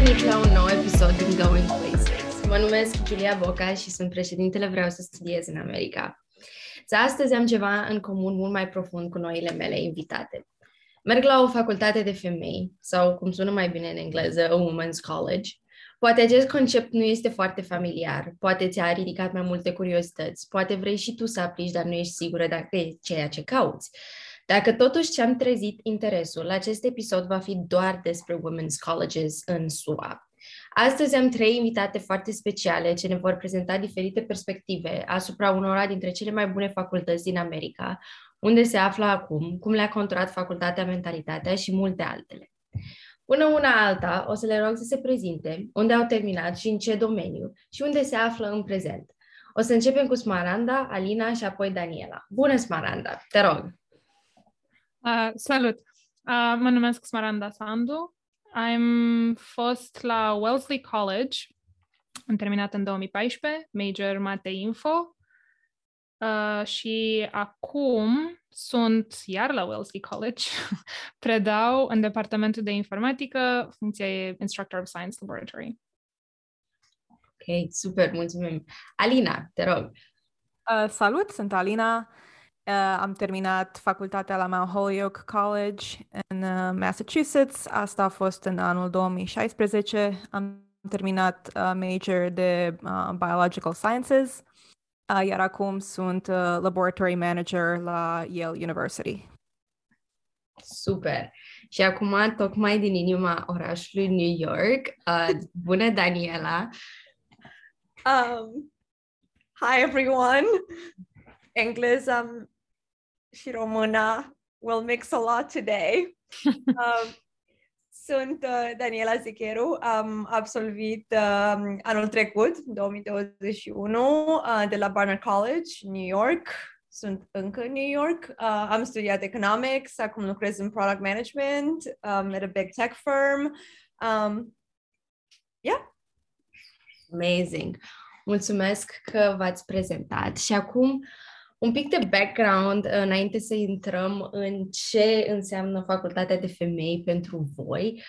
venit la un nou episod din Going Places. Mă numesc Julia Boca și sunt președintele Vreau să studiez în America. De astăzi am ceva în comun mult mai profund cu noile mele invitate. Merg la o facultate de femei, sau cum sună mai bine în engleză, a women's college. Poate acest concept nu este foarte familiar, poate ți-a ridicat mai multe curiozități, poate vrei și tu să aplici, dar nu ești sigură dacă e ceea ce cauți. Dacă totuși ți-am trezit interesul, acest episod va fi doar despre women's colleges în SUA. Astăzi am trei invitate foarte speciale ce ne vor prezenta diferite perspective asupra unora dintre cele mai bune facultăți din America, unde se află acum, cum le-a conturat facultatea, mentalitatea și multe altele. Până una alta, o să le rog să se prezinte, unde au terminat și în ce domeniu și unde se află în prezent. O să începem cu Smaranda, Alina și apoi Daniela. Bună, Smaranda! Te rog! Salut! Mă numesc Smaranda Sandu. Am fost la Wellesley College, am terminat în 2014, major Mate Info, și acum sunt iar la Wellesley College, predau în departamentul de informatică, funcția e Instructor of Science Laboratory. Ok, super, mulțumim! Alina, te rog! Salut, sunt Alina. Am terminat facultatea la Mount Holyoke College în Massachusetts. Asta a fost în anul 2016. Am terminat major de Biological Sciences, iar acum sunt Laboratory Manager la Yale University. Super! Și acum, tocmai din inima orașului New York, bună, Daniela! Hi, everyone! Engleză și română will mix a lot today. Sunt Daniela Zicheru, am absolvit anul trecut, 2021, de la Barnard College, New York. Sunt încă în New York. Am studiat economics, acum lucrez în product management at a big tech firm. Yeah. Amazing! Mulțumesc că v-ați prezentat și acum un pic de background înainte să intrăm în ce înseamnă facultatea de femei pentru voi.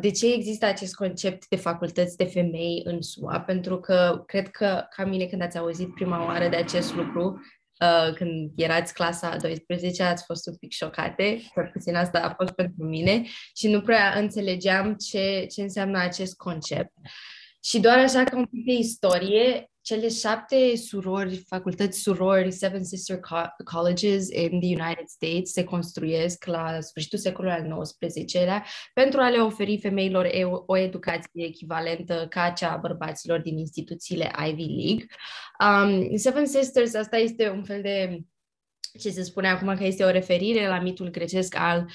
De ce există acest concept de facultăți de femei în SUA? Pentru că cred că, ca mine, când ați auzit prima oară de acest lucru, când erați clasa a 12-a, ați fost un pic șocate, cel puțin asta a fost pentru mine, și nu prea înțelegeam ce înseamnă acest concept. Și doar așa, ca un pic de istorie, cele 7 surori, facultăți surori, Seven Sisters Colleges in the United States, se construiesc la sfârșitul secolului al XIX-lea pentru a le oferi femeilor o educație echivalentă ca cea a bărbaților din instituțiile Ivy League. Seven Sisters, asta este un fel de... ce se spune acum că este o referire la mitul grecesc al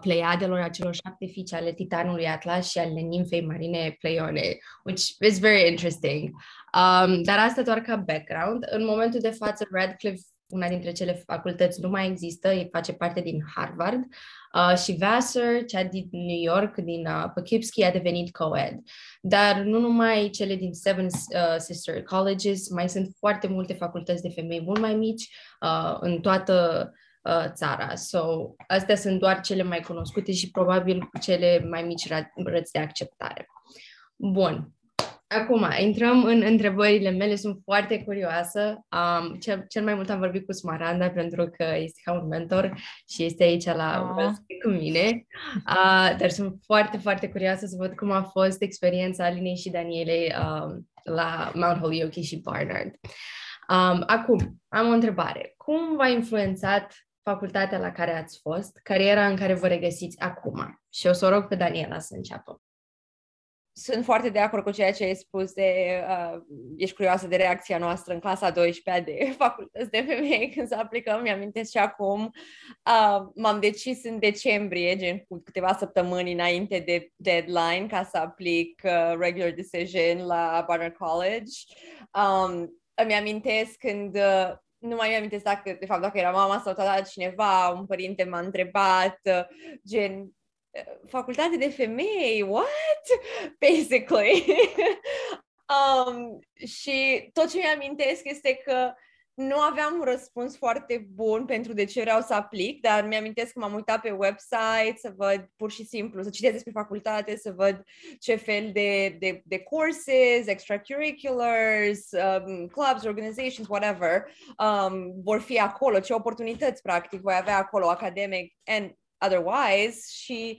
Pleiadelor, a celor 7 fiice ale titanului Atlas și ale nimfei marine Pleione, which is very interesting. Dar asta doar ca background. În momentul de față, Redcliffe, una dintre cele facultăți, nu mai există, face parte din Harvard, și Vassar, cea din New York, din Poughkeepsie, a devenit co-ed. Dar nu numai cele din Seven Sister Colleges, mai sunt foarte multe facultăți de femei mult mai mici în toată țara. So, astea sunt doar cele mai cunoscute și probabil cele mai mici răți de acceptare. Bun. Acum, intrăm în întrebările mele, sunt foarte curioasă. Cel mai mult am vorbit cu Smaranda pentru că este ca un mentor și este aici la Wellesley cu mine. Dar sunt foarte, foarte curioasă să văd cum a fost experiența Alinei și Danielei la Mount Holyoke și Barnard. Acum, am o întrebare. Cum v-a influențat facultatea la care ați fost, cariera în care vă regăsiți acum? Și o să o rog pe Daniela să înceapă. Sunt foarte de acord cu ceea ce ai spus de ești curioasă de reacția noastră în clasa a 12-a de facultăți de femei când se aplicăm, mi-amintesc și acum. M-am decis în decembrie, gen cu câteva săptămâni înainte de deadline, ca să aplic regular decision la Barnard College. Îmi amintesc când... nu mai mi-amintesc dacă era mama sau tata, cineva, un părinte m-a întrebat, gen... facultate de femei, what? Basically. Și tot ce mi-amintesc este că nu aveam un răspuns foarte bun pentru de ce vreau să aplic, dar mi-amintesc că m-am uitat pe website să văd pur și simplu, să citesc despre facultate, să văd ce fel de courses, extracurriculars, clubs, organizations, whatever, vor fi acolo, ce oportunități practic voi avea acolo, academic and otherwise, și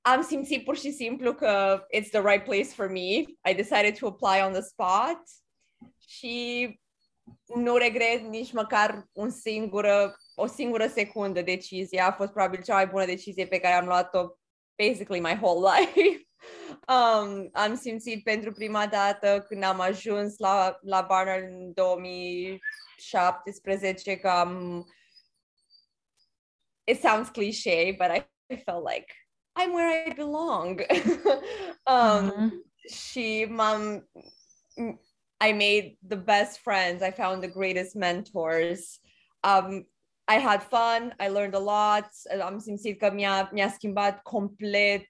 am simțit pur și simplu că it's the right place for me. I decided to apply on the spot și nu regret nici măcar o singură secundă decizia. A fost probabil cea mai bună decizie pe care am luat-o basically my whole life. Am simțit pentru prima dată când am ajuns la Barnard în 2017 că am... It sounds cliché, but I felt like I'm where I belong. Și I made the best friends. I found the greatest mentors. I had fun. I learned a lot. Am simțit că mi-a schimbat complet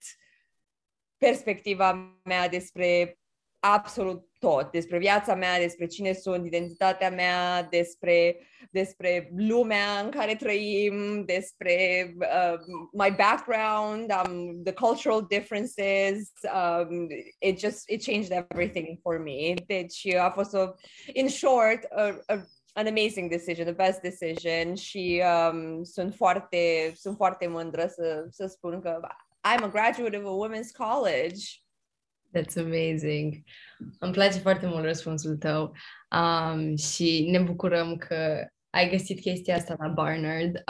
perspectiva mea despre absolut tot, despre viața mea, despre cine sunt, identitatea mea, despre lumea în care trăim, despre my background, the cultural differences, it changed everything for me. Deci a fost, in short, an amazing decision, the best decision, și sunt foarte mândră să spun că I'm a graduate of a women's college. That's amazing! Îmi place foarte mult răspunsul tău și ne bucurăm că ai găsit chestia asta la Barnard.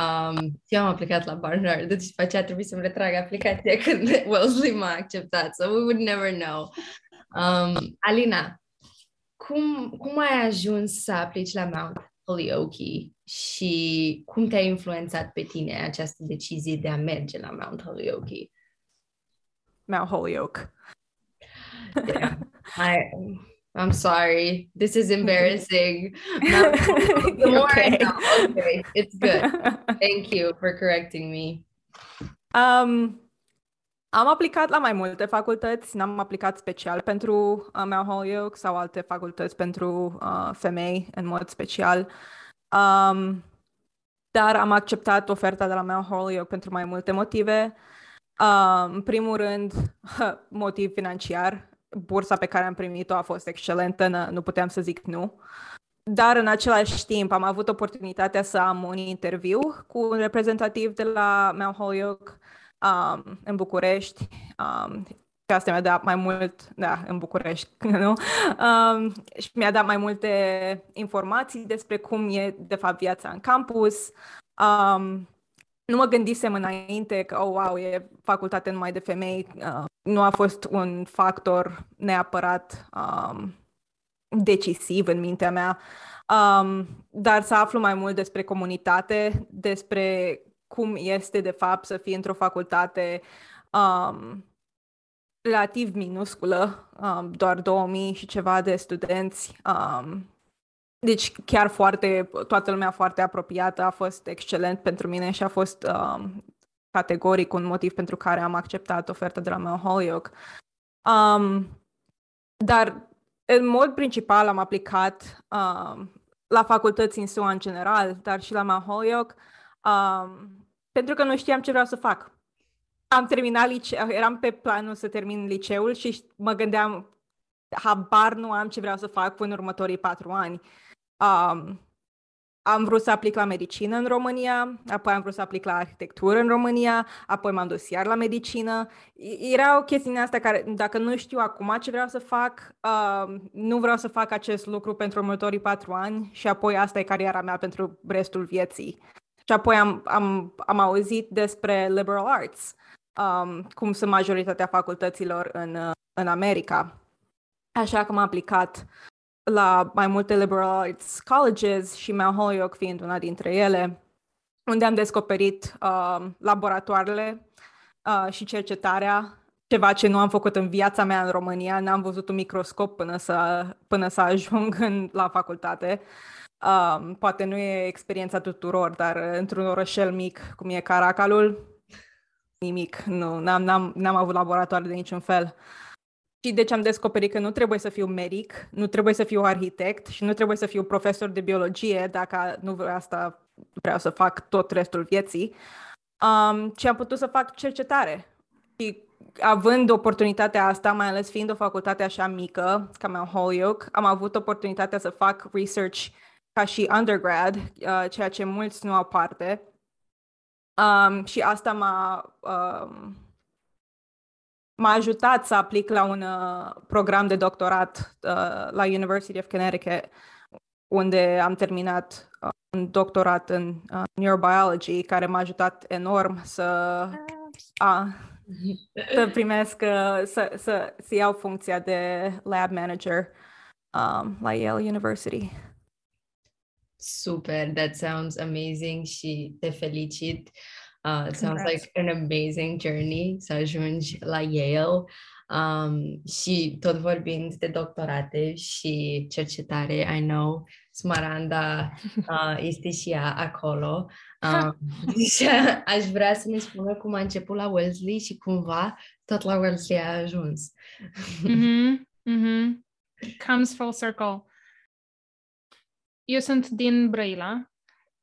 Eu am aplicat la Barnard, deci după aceea a trebuit să-mi retrag aplicația când Wellesley m-a acceptat, so we would never know. Alina, cum ai ajuns să aplici la Mount Holyoke și cum te-a influențat pe tine această decizie de a merge la Mount Holyoke? Mount Holyoke. Yeah. I'm sorry. This is embarrassing. Okay. Okay, it's good. Thank you for correcting me. Am aplicat la mai multe facultăți, n-am aplicat special pentru Mount Holyoke sau alte facultăți pentru femei în mod special. Dar am acceptat oferta de la Mount Holyoke pentru mai multe motive. În primul rând, motiv financiar. Bursa pe care am primit-o a fost excelentă, nu puteam să zic nu. Dar în același timp am avut oportunitatea să am un interviu cu un reprezentativ de la Mount Holyoke în București. Și asta mi-a dat mai mult, în București, nu? Și mi-a dat mai multe informații despre cum e, de fapt, viața în campus. Nu mă gândisem înainte că, oh, wow, e facultate numai de femei. Nu a fost un factor neapărat decisiv în mintea mea, dar să aflu mai mult despre comunitate, despre cum este, de fapt, să fii într-o facultate relativ minusculă, doar 2000 și ceva de studenți. Deci chiar toată lumea foarte apropiată, a fost excelent pentru mine și a fost categoric un motiv pentru care am acceptat oferta de la Mount Holyoke. Dar în mod principal am aplicat la facultăți în SUA în general, dar și la Mount Holyoke, pentru că nu știam ce vreau să fac. Am terminat liceu, eram pe planul să termin liceul și mă gândeam, habar nu am ce vreau să fac în următorii 4 ani. Am vrut să aplic la medicină în România, apoi am vrut să aplic la arhitectură în România, apoi m-am dus iar la medicină. Era o chestiune asta care, dacă nu știu acum ce vreau să fac, nu vreau să fac acest lucru pentru următorii 4 ani și apoi asta e cariera mea pentru restul vieții. Și apoi am auzit despre liberal arts, cum sunt majoritatea facultăților în America. Așa că m-am aplicat la mai multe liberal arts colleges și Mount Holyoke fiind una dintre ele, unde am descoperit laboratoarele și cercetarea, ceva ce nu am făcut în viața mea în România. N-am văzut un microscop până să ajung la facultate. Poate nu e experiența tuturor, dar într-un orășel mic, cum e Caracalul, nimic. Nu, n-am avut laboratoare de niciun fel. Și deci am descoperit că nu trebuie să fiu medic, nu trebuie să fiu arhitect și nu trebuie să fiu profesor de biologie dacă nu vreau asta, vreau să fac tot restul vieții. Și am putut să fac cercetare. Și având oportunitatea asta, mai ales fiind o facultate așa mică, ca Mount Holyoke, am avut oportunitatea să fac research ca și undergrad, ceea ce mulți nu au parte. Și asta m-a ajutat să aplic la un program de doctorat la University of Connecticut, unde am terminat un doctorat în neurobiology, care m-a ajutat enorm să primesc, să iau funcția de lab manager la Yale University. Super, that sounds amazing și te felicit. It sounds like an amazing journey să ajungi la Yale. Și tot vorbind de doctorate și cercetare, I know Smaranda este și ea acolo. Și aș vrea să ne spună cum a început la Wellesley și cumva tot la Wellesley a ajuns. Comes full circle. Eu sunt din Brăila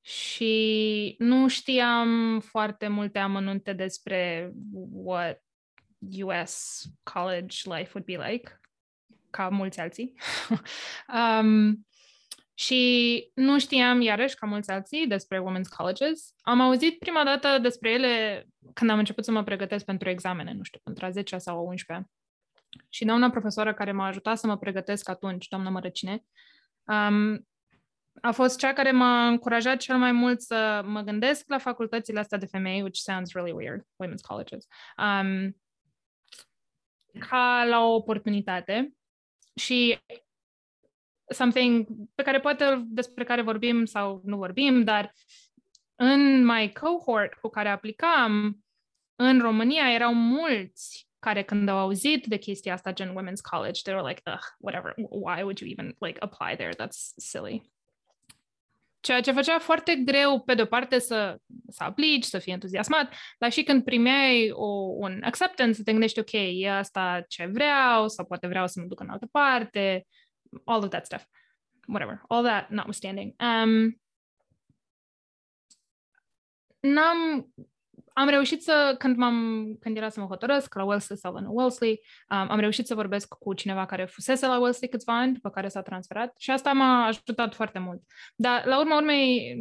și nu știam foarte multe amănunte despre what US college life would be like, ca mulți alții. Și nu știam, iarăși, ca mulți alții, despre women's colleges. Am auzit prima dată despre ele când am început să mă pregătesc pentru examene, nu știu, pentru a 10-a sau a 11-a. Și doamna profesoară care m-a ajutat să mă pregătesc atunci, doamna Mărăcine, a fost cea care m-a încurajat cel mai mult să mă gândesc la facultățile astea de femei, which sounds really weird, women's colleges, ca la o oportunitate și something pe care poate despre care vorbim sau nu vorbim, dar în my cohort cu care aplicam în România erau mulți care când au auzit de chestia asta, gen women's college, they were like, ugh, whatever, why would you even like apply there? That's silly. Ceea ce făcea foarte greu, pe de-o parte, să aplici, să fii entuziasmat, dar și când primeai un acceptance, te gândești, ok, e asta ce vreau, sau poate vreau să mă duc în altă parte, all of that stuff, whatever, all that notwithstanding. Am reușit să, când era să mă hotărăsc la Wellesley sau la Wellesley, am reușit să vorbesc cu cineva care fusese la Wellesley câțiva ani, după care s-a transferat și asta m-a ajutat foarte mult. Dar la urma urmei,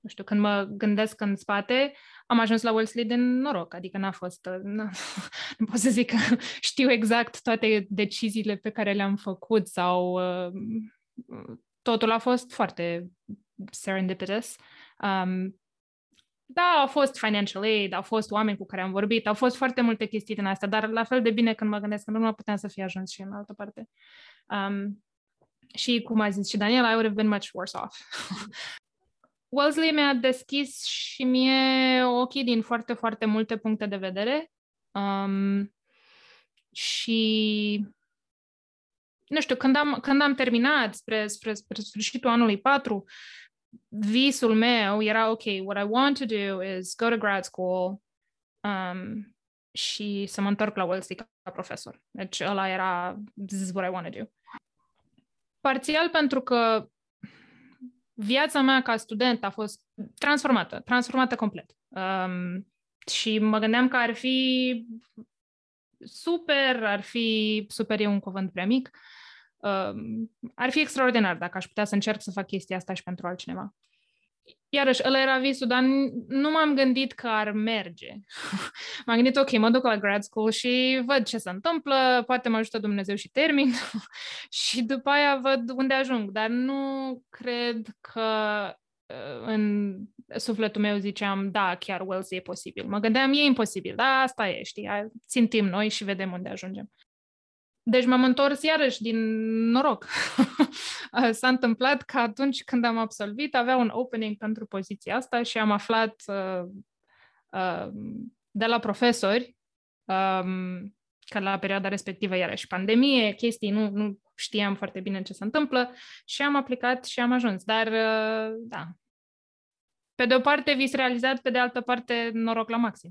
nu știu, când mă gândesc în spate, am ajuns la Wellesley din noroc, adică n-a fost, nu pot să zic că știu exact toate deciziile pe care le-am făcut sau totul a fost foarte serendipitous. Da, au fost financial aid, au fost oameni cu care am vorbit, au fost foarte multe chestii din astea, dar la fel de bine când mă gândesc că nu puteam să fi ajuns și în altă parte. Și cum a zis și Daniela, I would have been much worse off. Wellesley mi-a deschis și mie ochii din foarte, foarte multe puncte de vedere. Și nu știu, când am terminat spre sfârșitul anului 4, visul meu era, ok, what I want to do is go to grad school și să mă întorc la Wellesley ca profesor. Deci ăla era, this is what I want to do. Parțial pentru că viața mea ca student a fost transformată complet. Și mă gândeam că ar fi super, e un cuvânt prea mic, ar fi extraordinar dacă aș putea să încerc să fac chestia asta și pentru altcineva. Iarăși, ăla era visul, dar nu m-am gândit că ar merge. M-am gândit, ok, mă duc la grad school și văd ce se întâmplă, poate mă ajută Dumnezeu și termin și după aia văd unde ajung, dar nu cred că în sufletul meu ziceam, da, chiar Wellesley e posibil. Mă gândeam, e imposibil, da, asta e, știi, țintim noi și vedem unde ajungem. Deci m-am întors iarăși din noroc. S-a întâmplat că atunci când am absolvit avea un opening pentru poziția asta și am aflat de la profesori că la perioada respectivă iarăși pandemie, chestii, nu știam foarte bine ce se întâmplă și am aplicat și am ajuns. Dar, da, pe de o parte vis realizat, pe de altă parte noroc la maxim.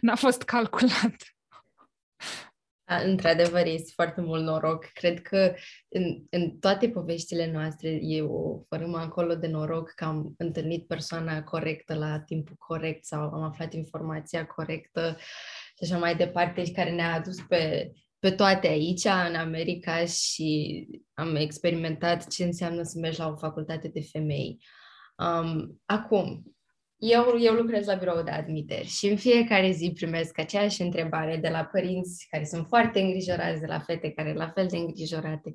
N-a fost calculat. Într-adevăr, este foarte mult noroc. Cred că în toate poveștile noastre e o fărâmă acolo de noroc că am întâlnit persoana corectă la timpul corect sau am aflat informația corectă și așa mai departe, care ne-a adus pe toate aici, în America, și am experimentat ce înseamnă să mergi la o facultate de femei. Acum, eu lucrez la birou de admiteri și în fiecare zi primesc aceeași întrebare de la părinți care sunt foarte îngrijorați, de la fete care la fel de îngrijorate.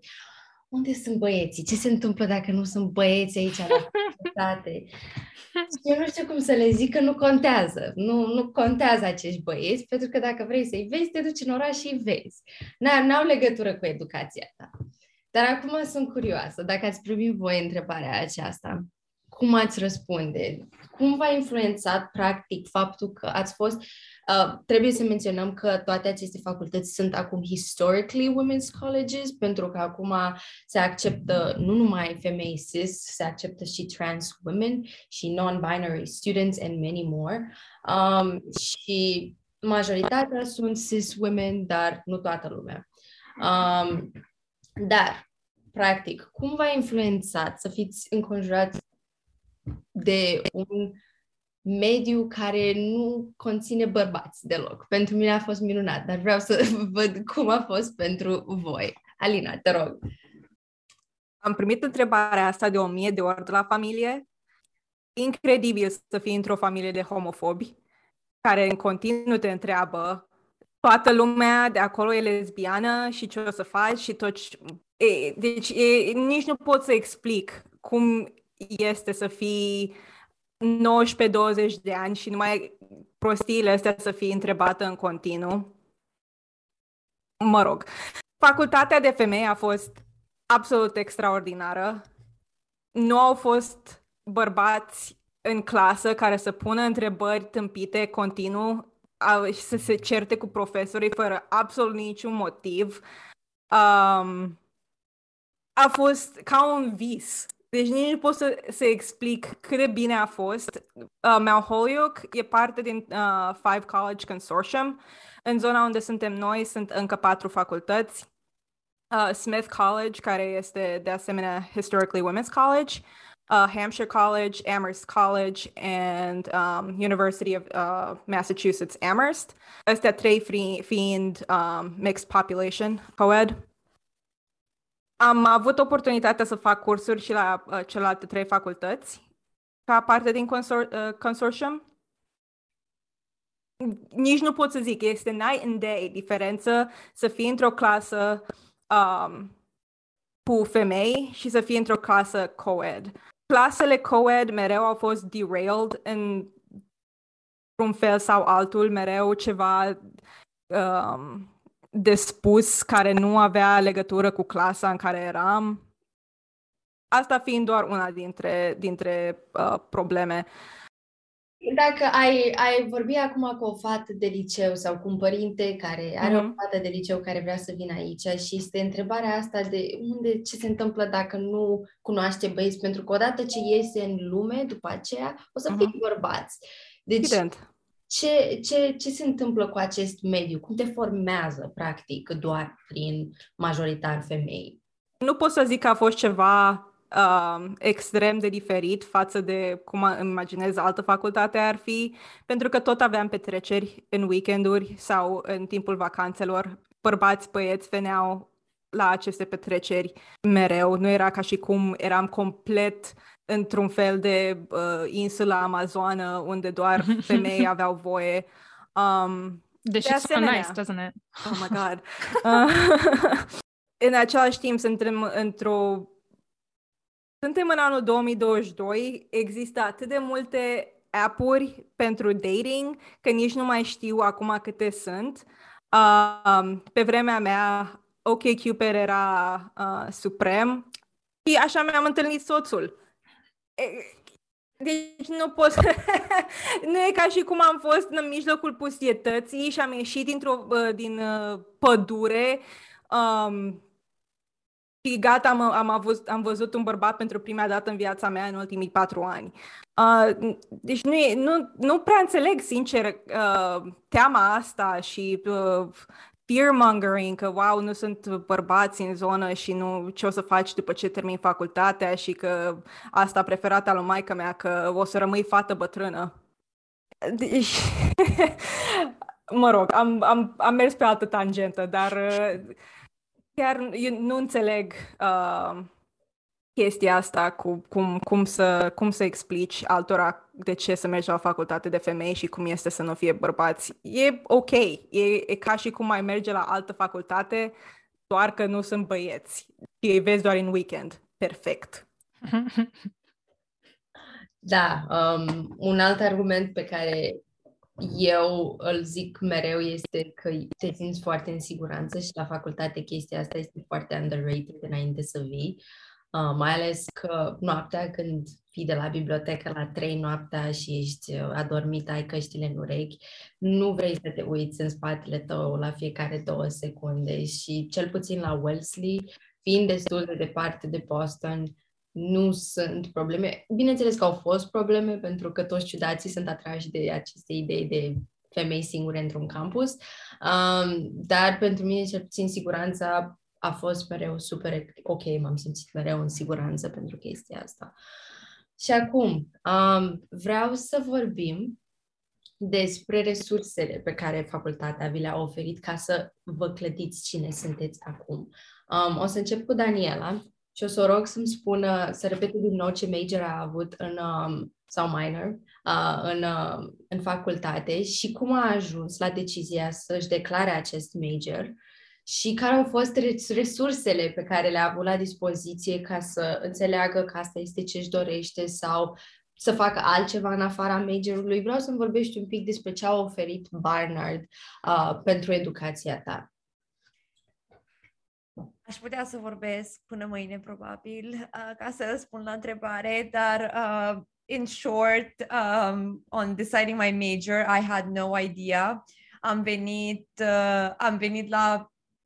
Unde sunt băieții? Ce se întâmplă dacă nu sunt băieți aici la facultate? Și eu nu știu cum să le zic că nu contează. Nu contează acești băieți, pentru că dacă vrei să-i vezi, te duci în oraș și îi vezi. N-au legătură cu educația ta. Dar acum sunt curioasă. Dacă ați primit voi întrebarea aceasta, cum ați răspunde? Cum v-a influențat, practic, faptul că ați fost... trebuie să menționăm că toate aceste facultăți sunt acum historically women's colleges, pentru că acum se acceptă nu numai femei cis, se acceptă și trans women și non-binary students and many more. Și majoritatea sunt cis women, dar nu toată lumea. Dar, practic, cum v-a influențat să fiți înconjurați de un mediu care nu conține bărbați deloc? Pentru mine a fost minunat, dar vreau să văd cum a fost pentru voi. Alina, te rog. Am primit întrebarea asta de 1000 de ori la familie. Incredibil să fii într-o familie de homofobi, care în continuu te întreabă, toată lumea de acolo e lesbiană și ce o să faci și tot. Deci nici nu pot să explic cum este să fii 19-20 de ani și numai prostiile astea să fii întrebată în continuu. Mă rog. Facultatea de femei a fost absolut extraordinară. Nu au fost bărbați în clasă care să pună întrebări tâmpite continuu și să se certe cu profesorii fără absolut niciun motiv. A fost ca un vis. Deci nici nu pot să explic cât de bine a fost. Mount Holyoke e parte din Five College Consortium. În zona unde suntem noi sunt încă 4 facultăți. Smith College, care este de asemenea historically women's college, Hampshire College, Amherst College and University of Massachusetts Amherst. Astea 3 fiind mixed population, co-ed. Am avut oportunitatea să fac cursuri și la celelalte 3 facultăți ca parte din consortium. Nici nu pot să zic, este night and day diferență să fii într-o clasă cu femei și să fii într-o clasă co-ed. Clasele co-ed mereu au fost derailed într-un fel sau altul, mereu ceva... de spus care nu avea legătură cu clasa în care eram. Asta fiind doar una dintre probleme. Dacă ai vorbit acum cu o fată de liceu sau cu un părinte care are o fată de liceu care vrea să vină aici și este întrebarea asta de ce se întâmplă dacă nu cunoaște băieți, pentru că odată ce iese în lume, după aceea, o să fie bărbați. Deci, evident. Ce se întâmplă cu acest mediu? Cum te formează, practic, doar prin majoritar femei? Nu pot să zic că a fost ceva extrem de diferit față de cum îmi imaginez altă facultate ar fi, pentru că tot aveam petreceri în weekenduri sau în timpul vacanțelor. Bărbați, băieți veneau la aceste petreceri mereu. Nu era ca și cum eram complet într-un fel de insulă amazoană unde doar femei aveau voie. Deși de asemenea, nice, doesn't it? Oh my God. În același timp suntem în anul 2022, există atât de multe app-uri pentru dating că nici nu mai știu acum câte sunt. Pe vremea mea OkCupid era suprem și așa mi-am întâlnit soțul. Deci nu pot să... Nu e ca și cum am fost în mijlocul pustietății și am ieșit din pădure și gata, am văzut un bărbat pentru prima dată în viața mea în ultimii 4 ani. Deci nu prea înțeleg, sincer, teama asta și fear-mongering, că wow, nu sunt bărbați în zonă și nu, ce o să faci după ce termin facultatea, și că asta preferata lui maica mea, că o să rămâi fată bătrână. Deci, mă rog, am mers pe altă tangentă, dar chiar eu nu înțeleg chestia asta cu cum să explici altora de ce să mergi la o facultate de femei și cum este să nu fie bărbați. E ok, e ca și cum mai merge la altă facultate, doar că nu sunt băieți. Ei vezi doar în weekend. Perfect. Da, un alt argument pe care eu îl zic mereu este că te simți foarte în siguranță și la facultate chestia asta este foarte underrated înainte să vii. Mai ales că noaptea, când fii de la bibliotecă la 3 noaptea și ești adormit, ai căștile în urechi, nu vrei să te uiți în spatele tău la fiecare 2 secunde și cel puțin la Wellesley, fiind destul de departe de Boston, nu sunt probleme. Bineînțeles că au fost probleme, pentru că toți ciudații sunt atrași de aceste idei de femei singure într-un campus, dar pentru mine cel puțin siguranța a fost mereu super ok, m-am simțit mereu în siguranță pentru chestia asta. Și acum, vreau să vorbim despre resursele pe care facultatea vi le-a oferit ca să vă clădiți cine sunteți acum. O să încep cu Daniela și o să o rog să-mi spună, să repete din nou ce major a avut în, sau minor în facultate și cum a ajuns la decizia să-și declare acest major și care au fost resursele pe care le-a avut la dispoziție ca să înțeleagă că asta este ce își dorește sau să facă altceva în afara majorului. Vreau să-mi vorbești un pic despre ce a oferit Barnard pentru educația ta. Aș putea să vorbesc până mâine, probabil, ca să răspund la întrebare, dar in short, on deciding my major, I had no idea. Am venit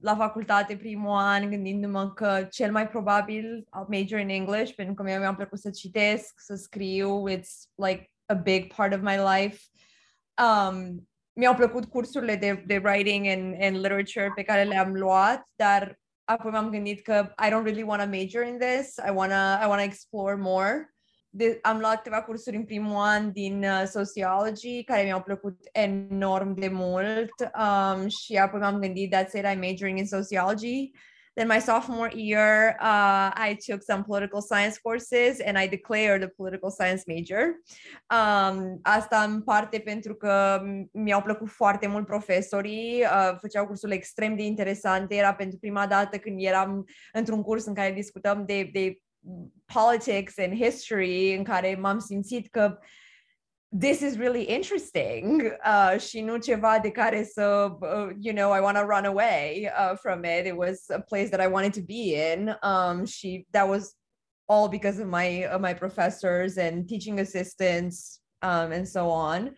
la facultate primul an gândindu-mă că cel mai probabil I'll major in English, pentru că mi-a plăcut să citesc, să scriu, it's like a big part of my life. Mi-au plăcut cursurile de writing and literature pe care le-am luat, dar apoi m-am gândit că I don't really want to major in this, I want to explore more. Am luat câteva cursuri în primul an din sociology, care mi-au plăcut enorm de mult și apoi m-am gândit, that's it, I'm majoring in sociology. Then my sophomore year, I took some political science courses and I declared a political science major. Asta în parte pentru că mi-au plăcut foarte mult profesorii, făceau cursurile extrem de interesante, era pentru prima dată când eram într-un curs în care discutăm de politics and history, în care m-am simțit că this is really interesting și nu ceva de care să, you know, I want to run away from it. It was a place that I wanted to be in. Și that was all because of my professors and teaching assistants and so on.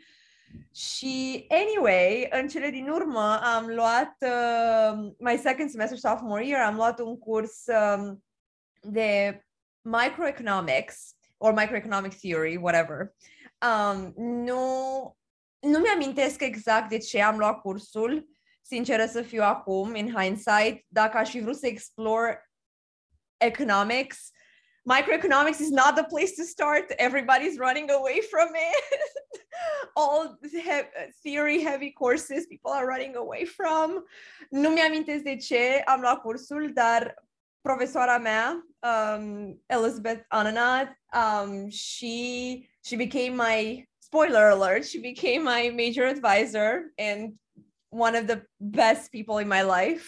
Și, anyway, în cele din urmă am luat, my second semester sophomore year, am luat un curs de microeconomics or microeconomic theory, whatever. Nu mi-amintesc exact de ce am luat cursul, sinceră să fiu acum, in hindsight. Dacă aș fi vrut să explore economics, microeconomics is not the place to start. Everybody's running away from it. All theory-heavy courses people are running away from. Nu mi-amintesc de ce am luat cursul, dar profesoara mea, Elizabeth Ananad, she became my, spoiler alert, she became my major advisor and one of the best people in my life.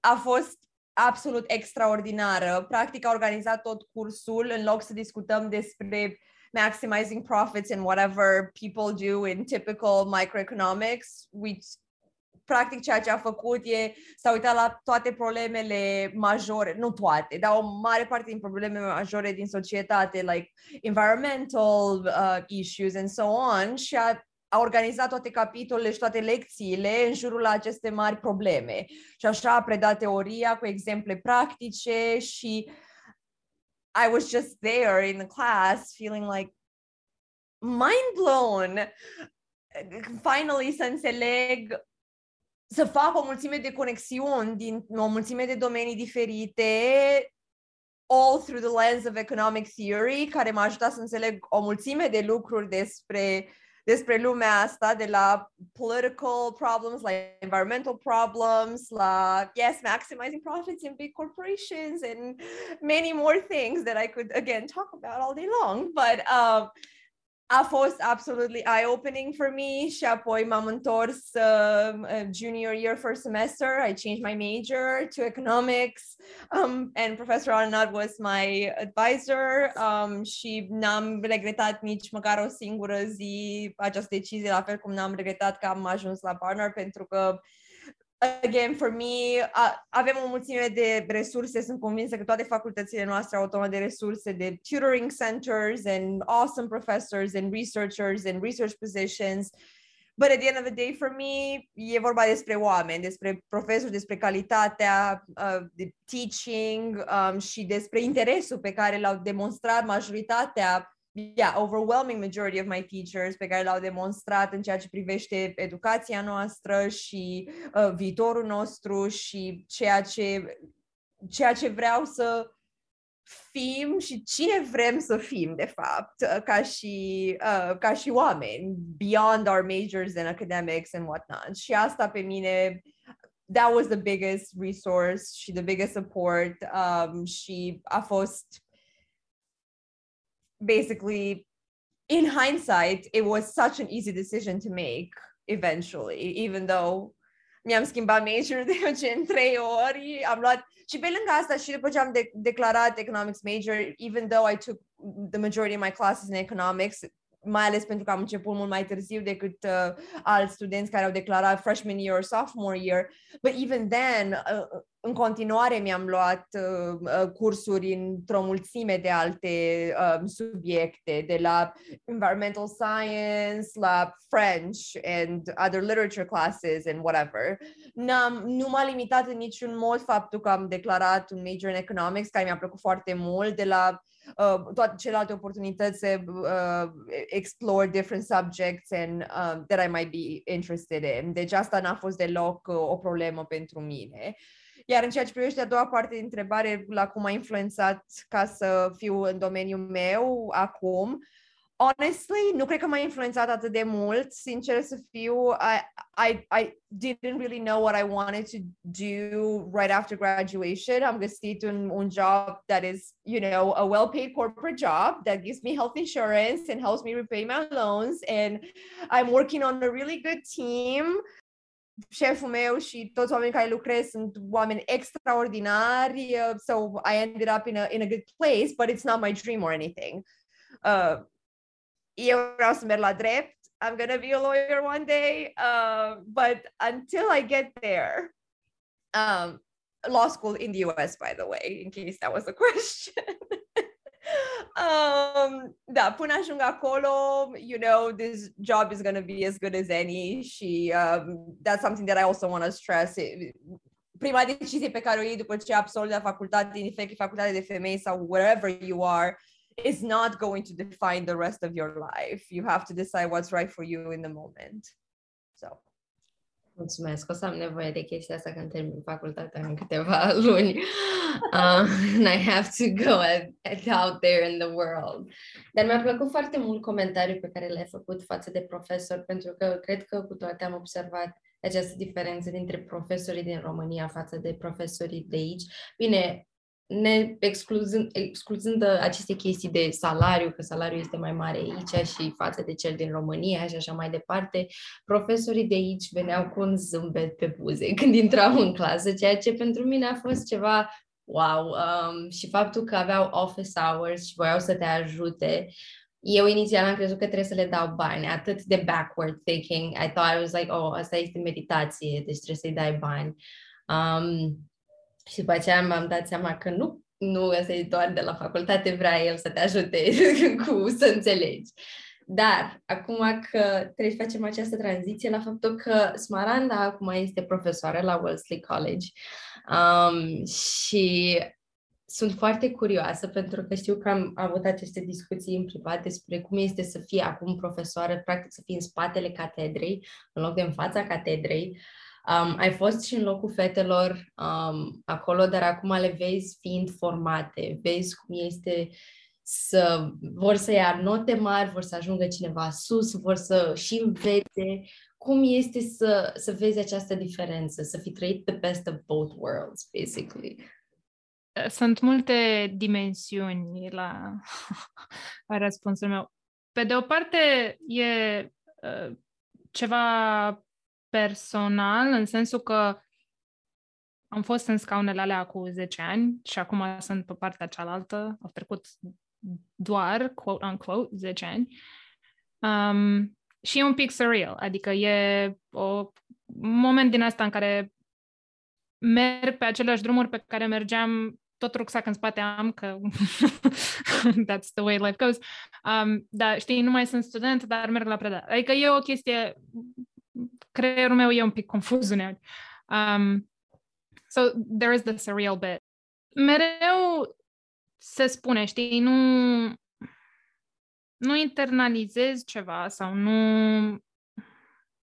A fost absolut extraordinară. Practic a organizat tot cursul, în loc să discutăm despre maximizing profits and whatever people do in typical microeconomics, which practic ceea ce a făcut e s-a uitat la toate problemele majore, nu toate, dar o mare parte din problemele majore din societate, like environmental issues and so on, și a organizat toate capitolele și toate lecțiile în jurul la aceste mari probleme. Și așa a predat teoria cu exemple practice și I was just there in the class feeling like mind blown. Finally să înțeleg să fac o mulțime de conexiuni din o mulțime de domenii diferite, all through the lens of economic theory, care m-a ajutat să înțeleg o mulțime de lucruri despre lumea asta, de la political problems, la environmental problems, la, yes, maximizing profits in big corporations and many more things that I could, again, talk about all day long. But a fost absolutely eye-opening for me. Și apoi m-am întors junior year, first semester. I changed my major to economics. And Professor Ananad was my advisor. Și n-am regretat nici măcar o singură zi această decizie, la fel cum n-am regretat că am ajuns la Barnard, pentru că, again, for me, avem o mulțime de resurse. Sunt convinsă că toate facultățile noastre au o tonă de resurse, de tutoring centers and awesome professors and researchers and research positions. But at the end of the day, for me, e vorba despre oameni, despre profesori, despre calitatea de teaching și despre interesul pe care l-au demonstrat majoritatea, overwhelming majority of my teachers, pe care l-au demonstrat în ceea ce privește educația noastră și viitorul nostru și ceea ce vreau să fim și cine vrem să fim, de fapt, ca și oameni, beyond our majors and academics and whatnot. Și asta pe mine, that was the biggest resource și the biggest support, și a fost, basically, in hindsight, it was such an easy decision to make eventually, even though mi-am schimbat major de ce în 3 ori, am luat, și pe lângă asta, și după ce am declarat economics major, even though I took the majority of my classes in economics, mai ales pentru că am început mult mai târziu decât alți studenți care au declarat freshman year or sophomore year. But even then, în continuare mi-am luat cursuri într-o mulțime de alte subiecte, de la environmental science, la French and other literature classes and whatever. Nu m-a limitat în niciun mod faptul că am declarat un major in economics, care mi-a plăcut foarte mult, de la toate celelalte oportunități să explore different subjects and that I might be interested in. Deci asta n-a fost deloc o problemă pentru mine. Iar în ceea ce privește a doua parte de întrebare, la cum a influențat ca să fiu în domeniul meu acum, honestly, nu cred că m-a influențat atât de mult, sincer să fiu. I didn't really know what I wanted to do right after graduation. Am găsit un job that is, a well-paid corporate job that gives me health insurance and helps me repay my loans. And I'm working on a really good team. Șeful meu și toți oamenii care lucrez sunt oameni extraordinari, so I ended up in a good place, but it's not my dream or anything. Eu vreau să merg la drept, I'm gonna be a lawyer one day, but until I get there, law school in the US, by the way, in case that was a question. Până ajung acolo, this job is going to be as good as any, și that's something that I also want to stress. Prima decizie pe care o iei după ce absolvi la facultate, din facultate de femei sau wherever you are, is not going to define the rest of your life. You have to decide what's right for you in the moment. So. Mulțumesc, o să am nevoie de chestia asta când termin facultatea în câteva luni. And I have to go out there in the world. Dar mi-a plăcut foarte mult comentariul pe care l-ai făcut față de profesori, pentru că cred că cu toate am observat această diferență dintre profesorii din România față de profesorii de aici. Bine, ne excluzând aceste chestii de salariu, că salariul este mai mare aici și față de cel din România și așa mai departe, profesorii de aici veneau cu un zâmbet pe buze când intrau în clasă, ceea ce pentru mine a fost ceva wow. Și faptul că aveau office hours și voiau să te ajute. Eu inițial am crezut că trebuie să le dau bani, atât de backward thinking. I thought, I was like, oh, asta este meditație, deci trebuie să-i dai bani. Și după aceea m-am dat seama că nu, asta e doar de la facultate, vrea el să te ajute să înțelegi. Dar acum că trebuie să facem această tranziție la faptul că Smaranda acum este profesoară la Wellesley College, și sunt foarte curioasă, pentru că știu că am avut aceste discuții în privat despre cum este să fii acum profesoară, practic să fii în spatele catedrei, în loc de în fața catedrei. Ai fost și în locul fetelor acolo, dar acum le vezi fiind formate, vezi cum este să vor să ia note mari, vor să ajungă cineva sus, vor să și învețe. Cum este să vezi această diferență, să fi trăit the best of both worlds, basically? Sunt multe dimensiuni la răspunsul meu. Pe de o parte, e ceva personal, în sensul că am fost în scaunele alea cu 10 ani și acum sunt pe partea cealaltă. Au trecut doar, quote-unquote, 10 ani. Și e un pic surreal, adică e un moment din asta în care merg pe aceleași drumuri pe care mergeam, tot rucsac în spate am, că that's the way life goes. Dar știi, nu mai sunt student, dar merg la predare. Adică e o chestie, creierul meu e un pic confuz uneori. So there is the surreal bit. Mereu se spune, știi, nu internalizezi ceva sau nu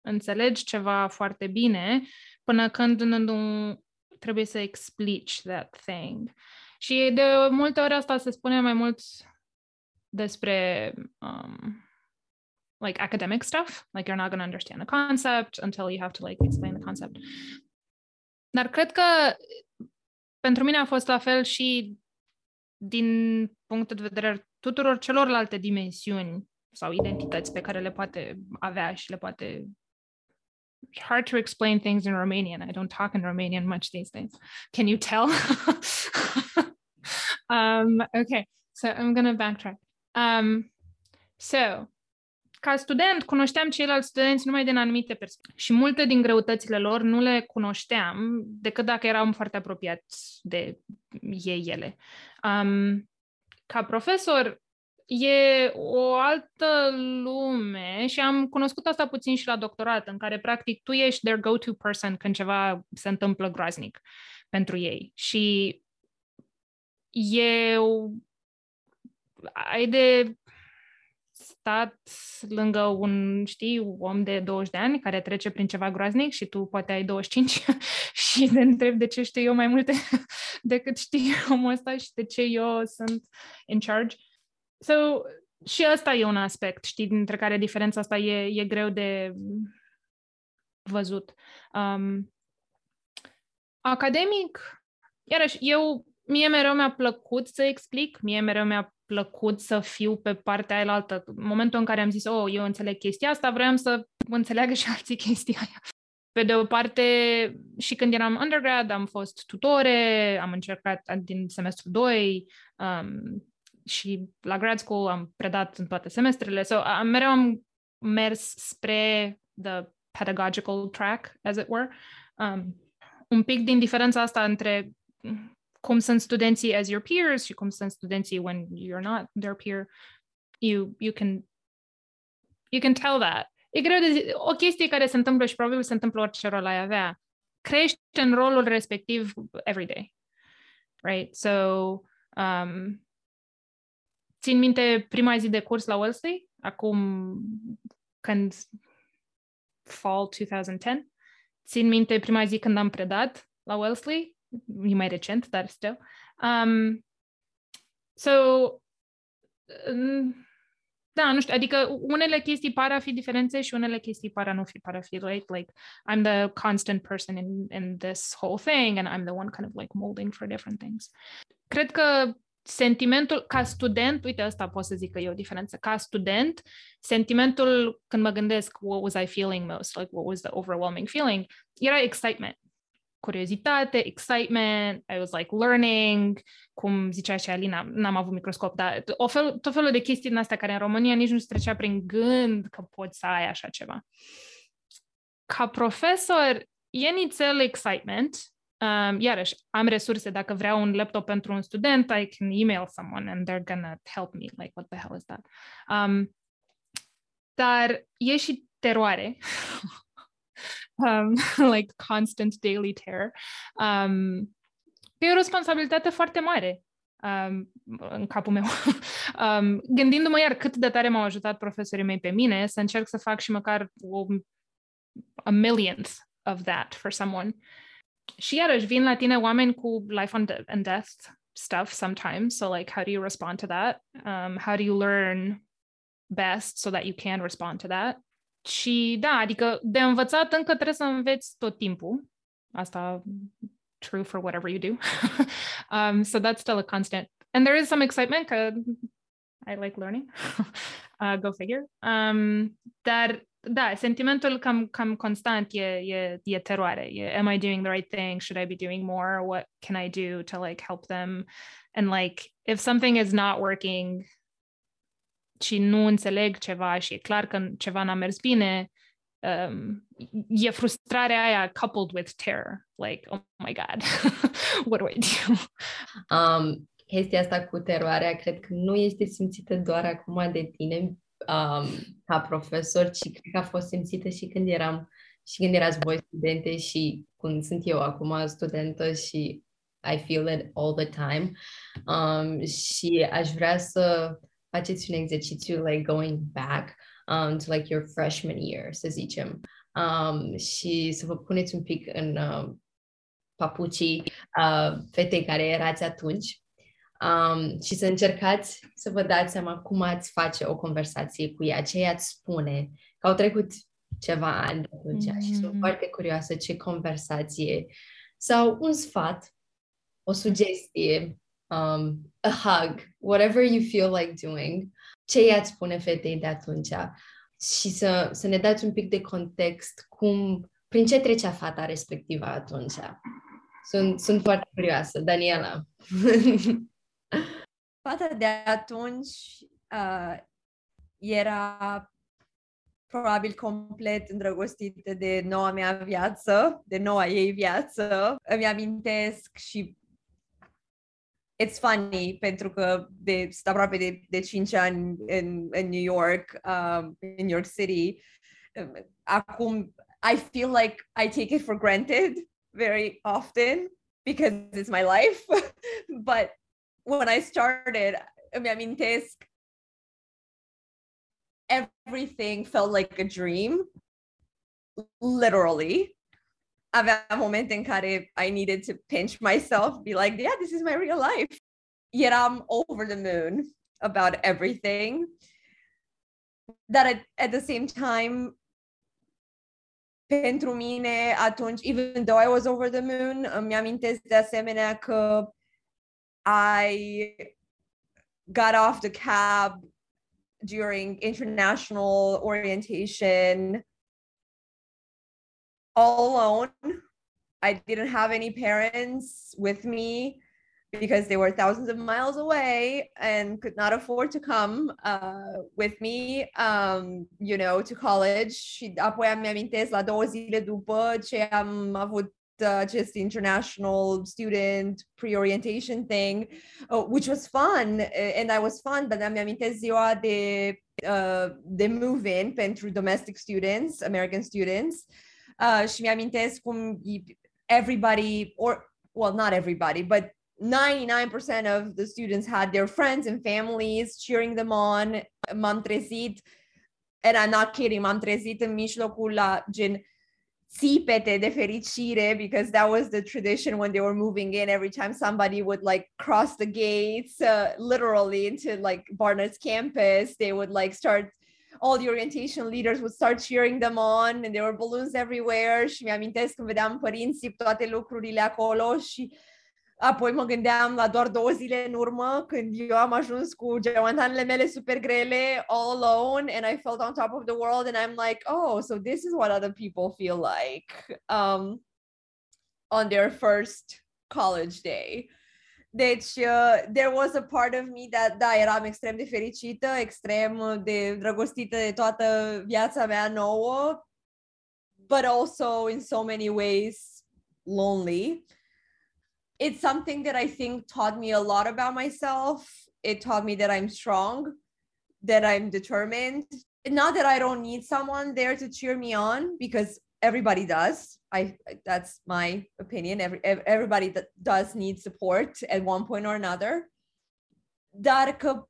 înțelegi ceva foarte bine până când nu trebuie să explici that thing. Și de multe ori asta se spune mai mult despre like academic stuff, like you're not going to understand the concept until you have to like explain the concept. Dar cred că pentru mine a fost la fel și din punctul de vedere tuturor celorlalte dimensiuni sau identități pe care le poate avea și le poate... It's hard to explain things in Romanian. I don't talk in Romanian much these days. Can you tell? Okay, so I'm going to backtrack. So, ca student, cunoșteam ceilalți studenți numai din anumite perspective. Și multe din greutățile lor nu le cunoșteam decât dacă eram foarte apropiați de ei, ele. Ca profesor, e o altă lume și am cunoscut asta puțin și la doctorat, în care, practic, tu ești their go-to person când ceva se întâmplă groaznic pentru ei. Și ai de stat lângă un, știi, om de 20 de ani care trece prin ceva groaznic și tu poate ai 25 și te întrebi de ce știu eu mai multe decât știi omul ăsta și de ce eu sunt in charge. So, și asta e un aspect, știi, dintre care diferența asta e greu de văzut. Academic, iarăși, mie mereu mi-a plăcut să explic, mie mereu mi-a plăcut să fiu pe partea ailaltă. În momentul în care am zis, eu înțeleg chestia asta, vreau să înțeleagă și alții chestia aia. Pe de o parte, și când eram undergrad, am fost tutore, am încercat din semestrul 2, și la grad school am predat în toate semestrele. So, mereu am mers spre the pedagogical track, as it were. Un pic din diferența asta între cum sunt studenții as your peers și cum sunt studenții when you're not their peer. You can tell that. E greu de zi, o chestie care se întâmplă și probabil se întâmplă orice rol ai avea. Crești în rolul respectiv every day. Right? So, țin minte prima zi de curs la Wellesley, acum când fall 2010. Țin minte prima zi când am predat la Wellesley, e mai recent, dar still. Da, nu știu, adică unele chestii par a fi diferențe și unele chestii par a nu fi, like I'm the constant person in this whole thing and I'm the one kind of like molding for different things. Cred că sentimentul, ca student, uite, asta pot să zic că e o diferență, ca student, sentimentul când mă gândesc what was I feeling most, like what was the overwhelming feeling, era excitement, curiozitate, excitement, I was like learning, cum zicea și Alina, n-am avut microscop, dar tot felul de chestii din astea care în România nici nu se trecea prin gând că poți să ai așa ceva. Ca profesor, e nițel excitement. Iarăși, am resurse. Dacă vreau un laptop pentru un student, I can email someone and they're gonna help me. Like, what the hell is that? Dar e și teroare. Like constant daily terror. E o responsabilitate foarte mare în capul meu. Gândindu-mă iar cât de tare m-au ajutat profesorii mei pe mine să încerc să fac și măcar a millionth of that for someone. Și iarăși vin la tine oameni cu life and death stuff sometimes. So like, how do you respond to that? How do you learn best so that you can respond to that? Și da, adică de învățat încă trebuie să înveți tot timpul. Asta true for whatever you do. So that's still a constant. And there is some excitement că I like learning. Go figure. Dar da, sentimentul cam constant e teroare. Am I doing the right thing? Should I be doing more? What can I do to like help them? And like, if something is not working și nu înțeleg ceva și e clar că ceva n-a mers bine, e frustrarea aia coupled with terror. Like, oh my God, what do I do? Chestia asta cu teroarea, cred că nu este simțită doar acum de tine, ca profesor, ci cred că a fost simțită și când eram, și când erați voi studente și cum sunt eu acum studentă și I feel it all the time. Și aș vrea să faceți un exercițiu like going back to like your freshman year, să zicem, și să vă puneți un pic în papucii fetei care erați atunci. Și să încercați să vă dați seama cum ați face o conversație cu ea, ce i-ați spune, că au trecut ceva ani de atunci și sunt foarte curioasă ce conversație sau un sfat, o sugestie, a hug, whatever you feel like doing, ce i-ați spune fetei de atunci și să ne dați un pic de context, prin ce trecea fata respectivă atunci. Sunt foarte curioasă. Daniela. Fata de atunci era probabil complet îndrăgostită de noua mea viață, de noua ei viață. Îmi amintesc și it's funny pentru că sunt aproape de 5 ani în New York, in New York City. Acum, I feel like I take it for granted very often because it's my life. But when I started, îmi amintesc, everything felt like a dream, literally. Aveam momente în care I needed to pinch myself, be like, yeah, this is my real life. Yet I'm over the moon about everything. That at the same time, pentru mine atunci, even though I was over the moon, îmi amintesc de asemenea că I got off the cab during international orientation all alone. I didn't have any parents with me because they were thousands of miles away and could not afford to come with me, you know, to college. Și apoi îmi amintesc la 2 zile după ce am avut just international student pre-orientation thing, which was fun, and I was fun, but îmi amintesc ziua de move-in pentru domestic students, American students, și mi amintesc cum everybody, or, well, not everybody, but 99% of the students had their friends and families cheering them on. M-am trezit, and I'm not kidding, m-am trezit în mijlocul la gen țipete de fericire, because that was the tradition when they were moving in. Every time somebody would like cross the gates, literally into like Barnard's campus, they would like start, all the orientation leaders would start cheering them on, and there were balloons everywhere. Și mi-amintesc când vedeam părinții toate lucrurile acolo și apoi mă gândeam la doar 2 zile în urmă, când eu am ajuns cu geamantanele mele super grele, all alone, and I felt on top of the world, and I'm like, oh, so this is what other people feel like on their first college day. Deci, there was a part of me that, da, eram extrem de fericită, extrem de drăgostită de toată viața mea nouă, but also, in so many ways, lonely. It's something that I think taught me a lot about myself. It taught me that I'm strong, that I'm determined. Not that I don't need someone there to cheer me on, because everybody does. That's my opinion. Everybody that does need support at one point or another. Dar că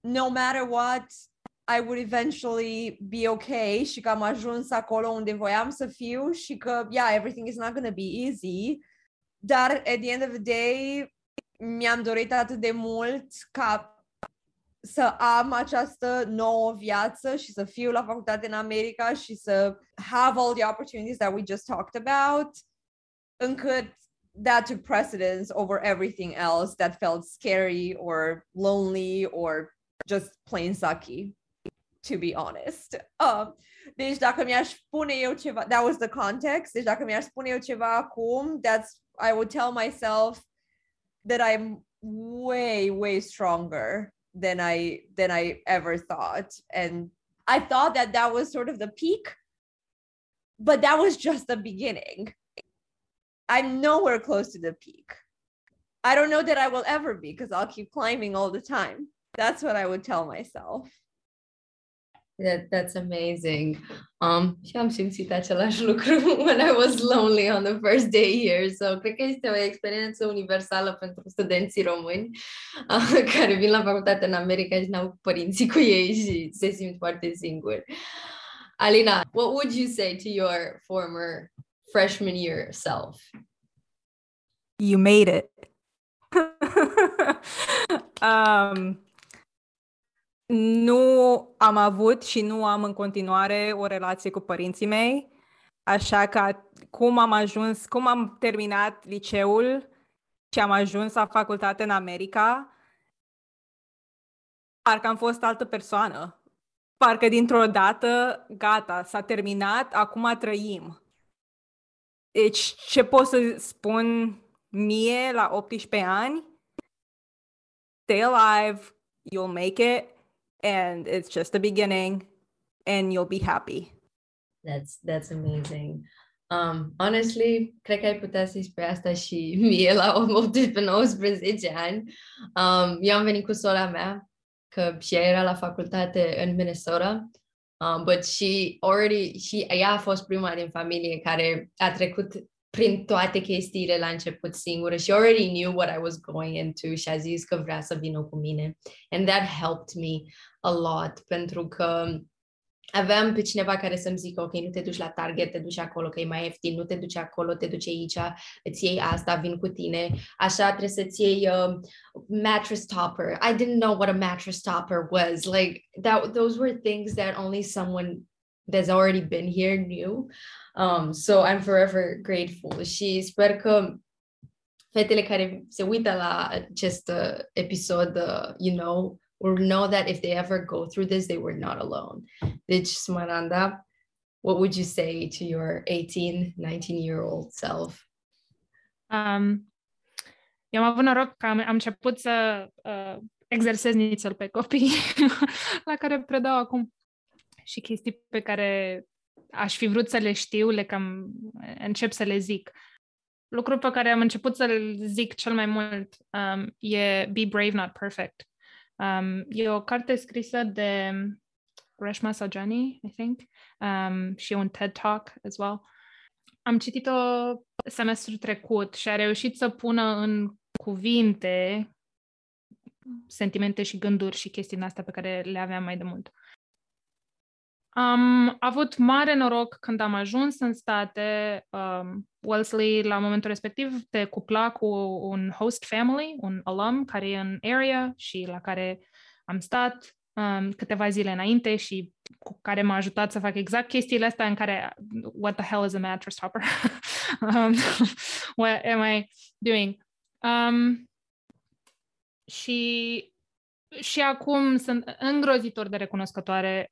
no matter what, I would eventually be okay și că am ajuns acolo unde voiam să fiu și că, yeah, everything is not gonna be easy. Dar, at the end of the day, mi-am dorit atât de mult ca să am această nouă viață și să fiu la facultate în America și să have all the opportunities that we just talked about, încât that took precedence over everything else that felt scary or lonely or just plain sucky, to be honest. Deci dacă mi-aș spune eu ceva, that was the context, deci dacă mi-aș spune eu ceva acum, I would tell myself that I'm way, way stronger than I ever thought. And I thought that was sort of the peak, but that was just the beginning. I'm nowhere close to the peak. I don't know that I will ever be, because I'll keep climbing all the time. That's what I would tell myself. That's amazing. Și am simțit același lucru when I was lonely on the first day here. So, cred că este o experiență universală pentru studenții români care vin la facultate în America și n-au părinții cu ei și se simt foarte singuri. Alina, what would you say to your former freshman year self? You made it. Nu am avut și nu am în continuare o relație cu părinții mei, așa că cum am terminat liceul și am ajuns la facultate în America, parcă am fost altă persoană. Parcă dintr-o dată, gata, s-a terminat, acum trăim. Deci, ce pot să spun mie la 18 ani? Stay alive, you'll make it. And it's just the beginning, and you'll be happy. That's amazing. Honestly, cred că ai putea să-i spui asta și mie la 18-19 ani. Eu am venit cu sora mea, că și ea era la facultate în Minnesota, but ea a fost prima din familie care a trecut prin toate chestiile la început singură. She already knew what I was going into și a zis că vrea să vină cu mine. And that helped me a lot, pentru că aveam pe cineva care să-mi zică, ok, nu te duci la Target, te duci acolo, că e mai ieftin, nu te duci acolo, te duci aici, îți iei asta, vin cu tine. Așa trebuie să-ți iei mattress topper. I didn't know what a mattress topper was. Like, those were things that only someone that's already been here knew. So I'm forever grateful și sper că fetele care se uită la acest episod, will know that if they ever go through this, they were not alone. Deci, Smaranda, what would you say to your 18, 19-year-old self? Eu am avut noroc că am început să exersez nițel pe copii la care predau acum și chestii pe care aș fi vrut să le știu, le cam încep să le zic. Lucrul pe care am început să-l zic cel mai mult e Be Brave, Not Perfect. E o carte scrisă de Reshma Saujani, I think, și un TED Talk as well. Am citit-o semestrul trecut și a reușit să pună în cuvinte sentimente și gânduri și chestii din astea pe care le aveam mai de mult. Am avut mare noroc când am ajuns în state. Wellesley, la momentul respectiv, te cupla cu un host family, un alum care e în area și la care am stat câteva zile înainte și cu care m-a ajutat să fac exact chestiile astea în care what the hell is a mattress topper? What am I doing? Și acum sunt îngrozitor de recunoscătoare.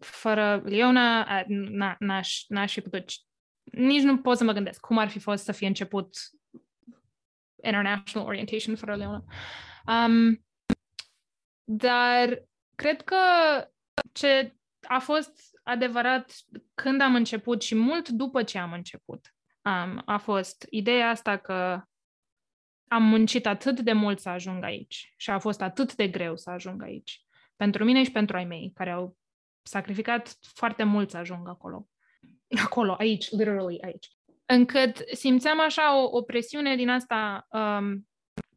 Fără Leona, n-aș fi putut. Nici nu pot să mă gândesc cum ar fi fost să fie început International Orientation fără Leona. Dar cred că ce a fost adevărat când am început și mult după ce am început, a fost ideea asta că am muncit atât de mult să ajung aici și a fost atât de greu să ajung aici. Pentru mine și pentru ai mei, care au sacrificat foarte mult să ajung acolo. Acolo, aici, literally aici. Încât simțeam așa o presiune din asta,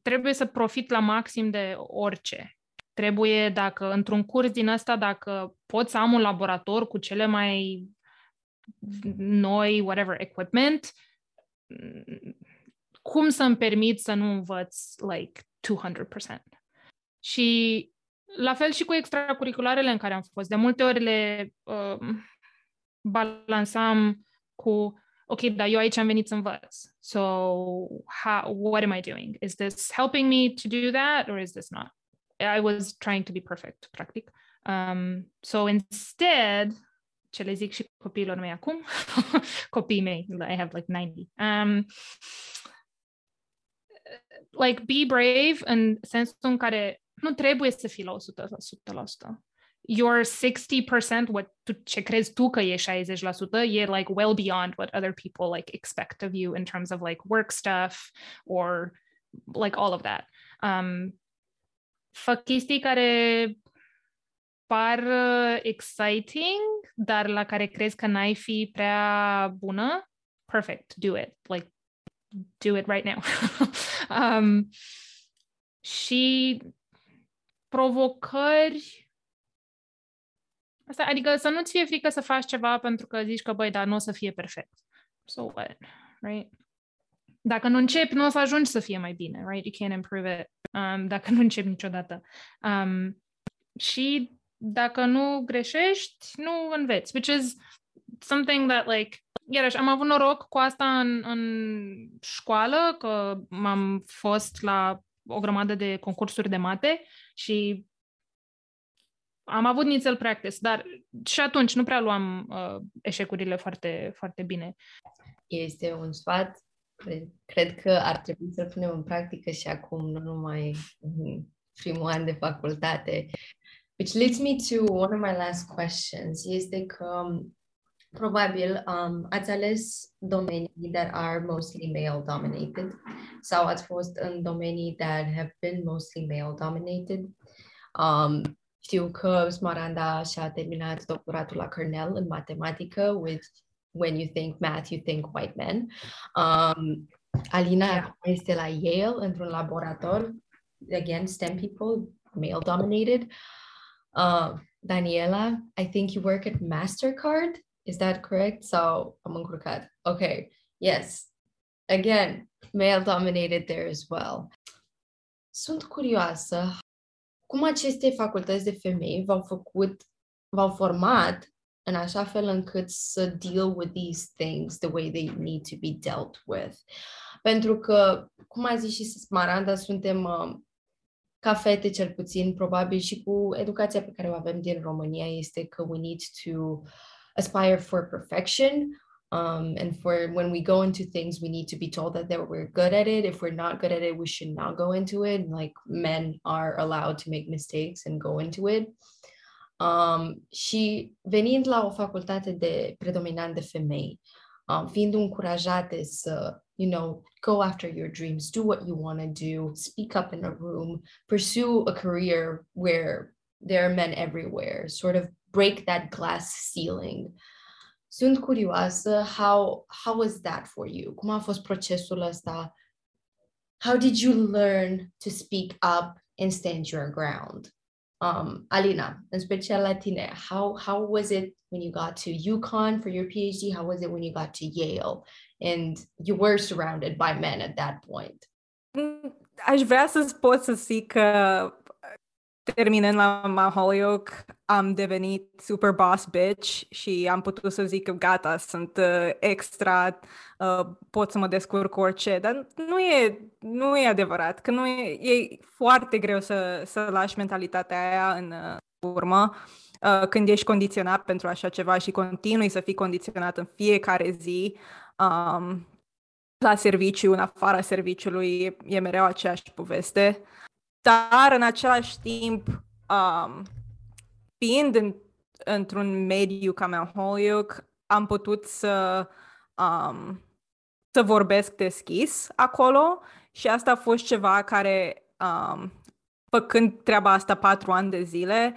trebuie să profit la maxim de orice. Trebuie, dacă într-un curs din ăsta, dacă pot să am un laborator cu cele mai noi, whatever, equipment, cum să-mi permit să nu învăț, like, 200%? Și la fel și cu extracurricularele în care am fost. De multe ori le balansam cu, ok, dar eu aici am venit să învăț. So, what am I doing? Is this helping me to do that or is this not? I was trying to be perfect, practic. So instead, ce le zic și copiilor mei acum, copiii mei, I have like 90. Like, be brave în sensul în care nu trebuie să fii la 100%. Your 60%, ce crezi tu că e 60%, e like well beyond what other people like expect of you in terms of like work stuff or like all of that. Fă chestii care par exciting, dar la care crezi că n-ai fi prea bună, perfect, do it. Like, do it right now. Și provocări, asta, adică să nu-ți fie frică să faci ceva pentru că zici că, băi, dar nu o să fie perfect. So what, right? Dacă nu începi, nu o să ajungi să fie mai bine, right? You can't improve it dacă nu începi niciodată. Și dacă nu greșești, nu înveți, which is something that, like, iarăși, am avut noroc cu asta în școală, că m-am fost la o grămadă de concursuri de mate și am avut nițel practice, dar și atunci nu prea luam eșecurile foarte, foarte bine. Este un sfat, cred că ar trebui să-l punem în practică și acum, nu numai primul an de facultate. Which leads me to one of my last questions. Este că probabil ați ales domenii that are mostly male-dominated sau ați fost în domenii that have been mostly male-dominated. Știu că Smaranda și-a terminat doctoratul la Cornell în matematică, which, when you think math, you think white men. Alina este la Yale, într-un laborator, again, STEM people, male-dominated. Daniela, I think you work at Mastercard. Is that correct? So, am încurcat. Okay, yes. Again, male-dominated there as well. Sunt curioasă cum aceste facultăți de femei v-au format în așa fel încât să deal with these things the way they need to be dealt with. Pentru că, cum a zis și Smaranda, suntem ca fete cel puțin, probabil și cu educația pe care o avem din România, este că we need to aspire for perfection. And for when we go into things, we need to be told that we're good at it. If we're not good at it, we should not go into it. Like, men are allowed to make mistakes and go into it. Și venind la o facultate de predominant de femei, fiind încurajate să, you know, go after your dreams, do what you want to do, speak up in a room, pursue a career where there are men everywhere, sort of break that glass ceiling. Sunt curioasă, how was that for you? Cum a fost procesul ăsta? How did you learn to speak up and stand your ground? Alina, în special la tine, how was it when you got to UConn for your PhD? How was it when you got to Yale? And you were surrounded by men at that point. Aș vrea să pot să zic că terminând la Mount Holyoke, am devenit super boss bitch și am putut să zic că gata, sunt extra, pot să mă descurc orice, dar nu e adevărat, că e foarte greu să lași mentalitatea aia în urmă când ești condiționat pentru așa ceva și continui să fii condiționat în fiecare zi. La serviciu, în afara serviciului, e mereu aceeași poveste. Dar în același timp, fiind într-un mediu ca Mount Holyoke, am putut să vorbesc deschis acolo și asta a fost ceva care, făcând treaba asta 4 ani de zile,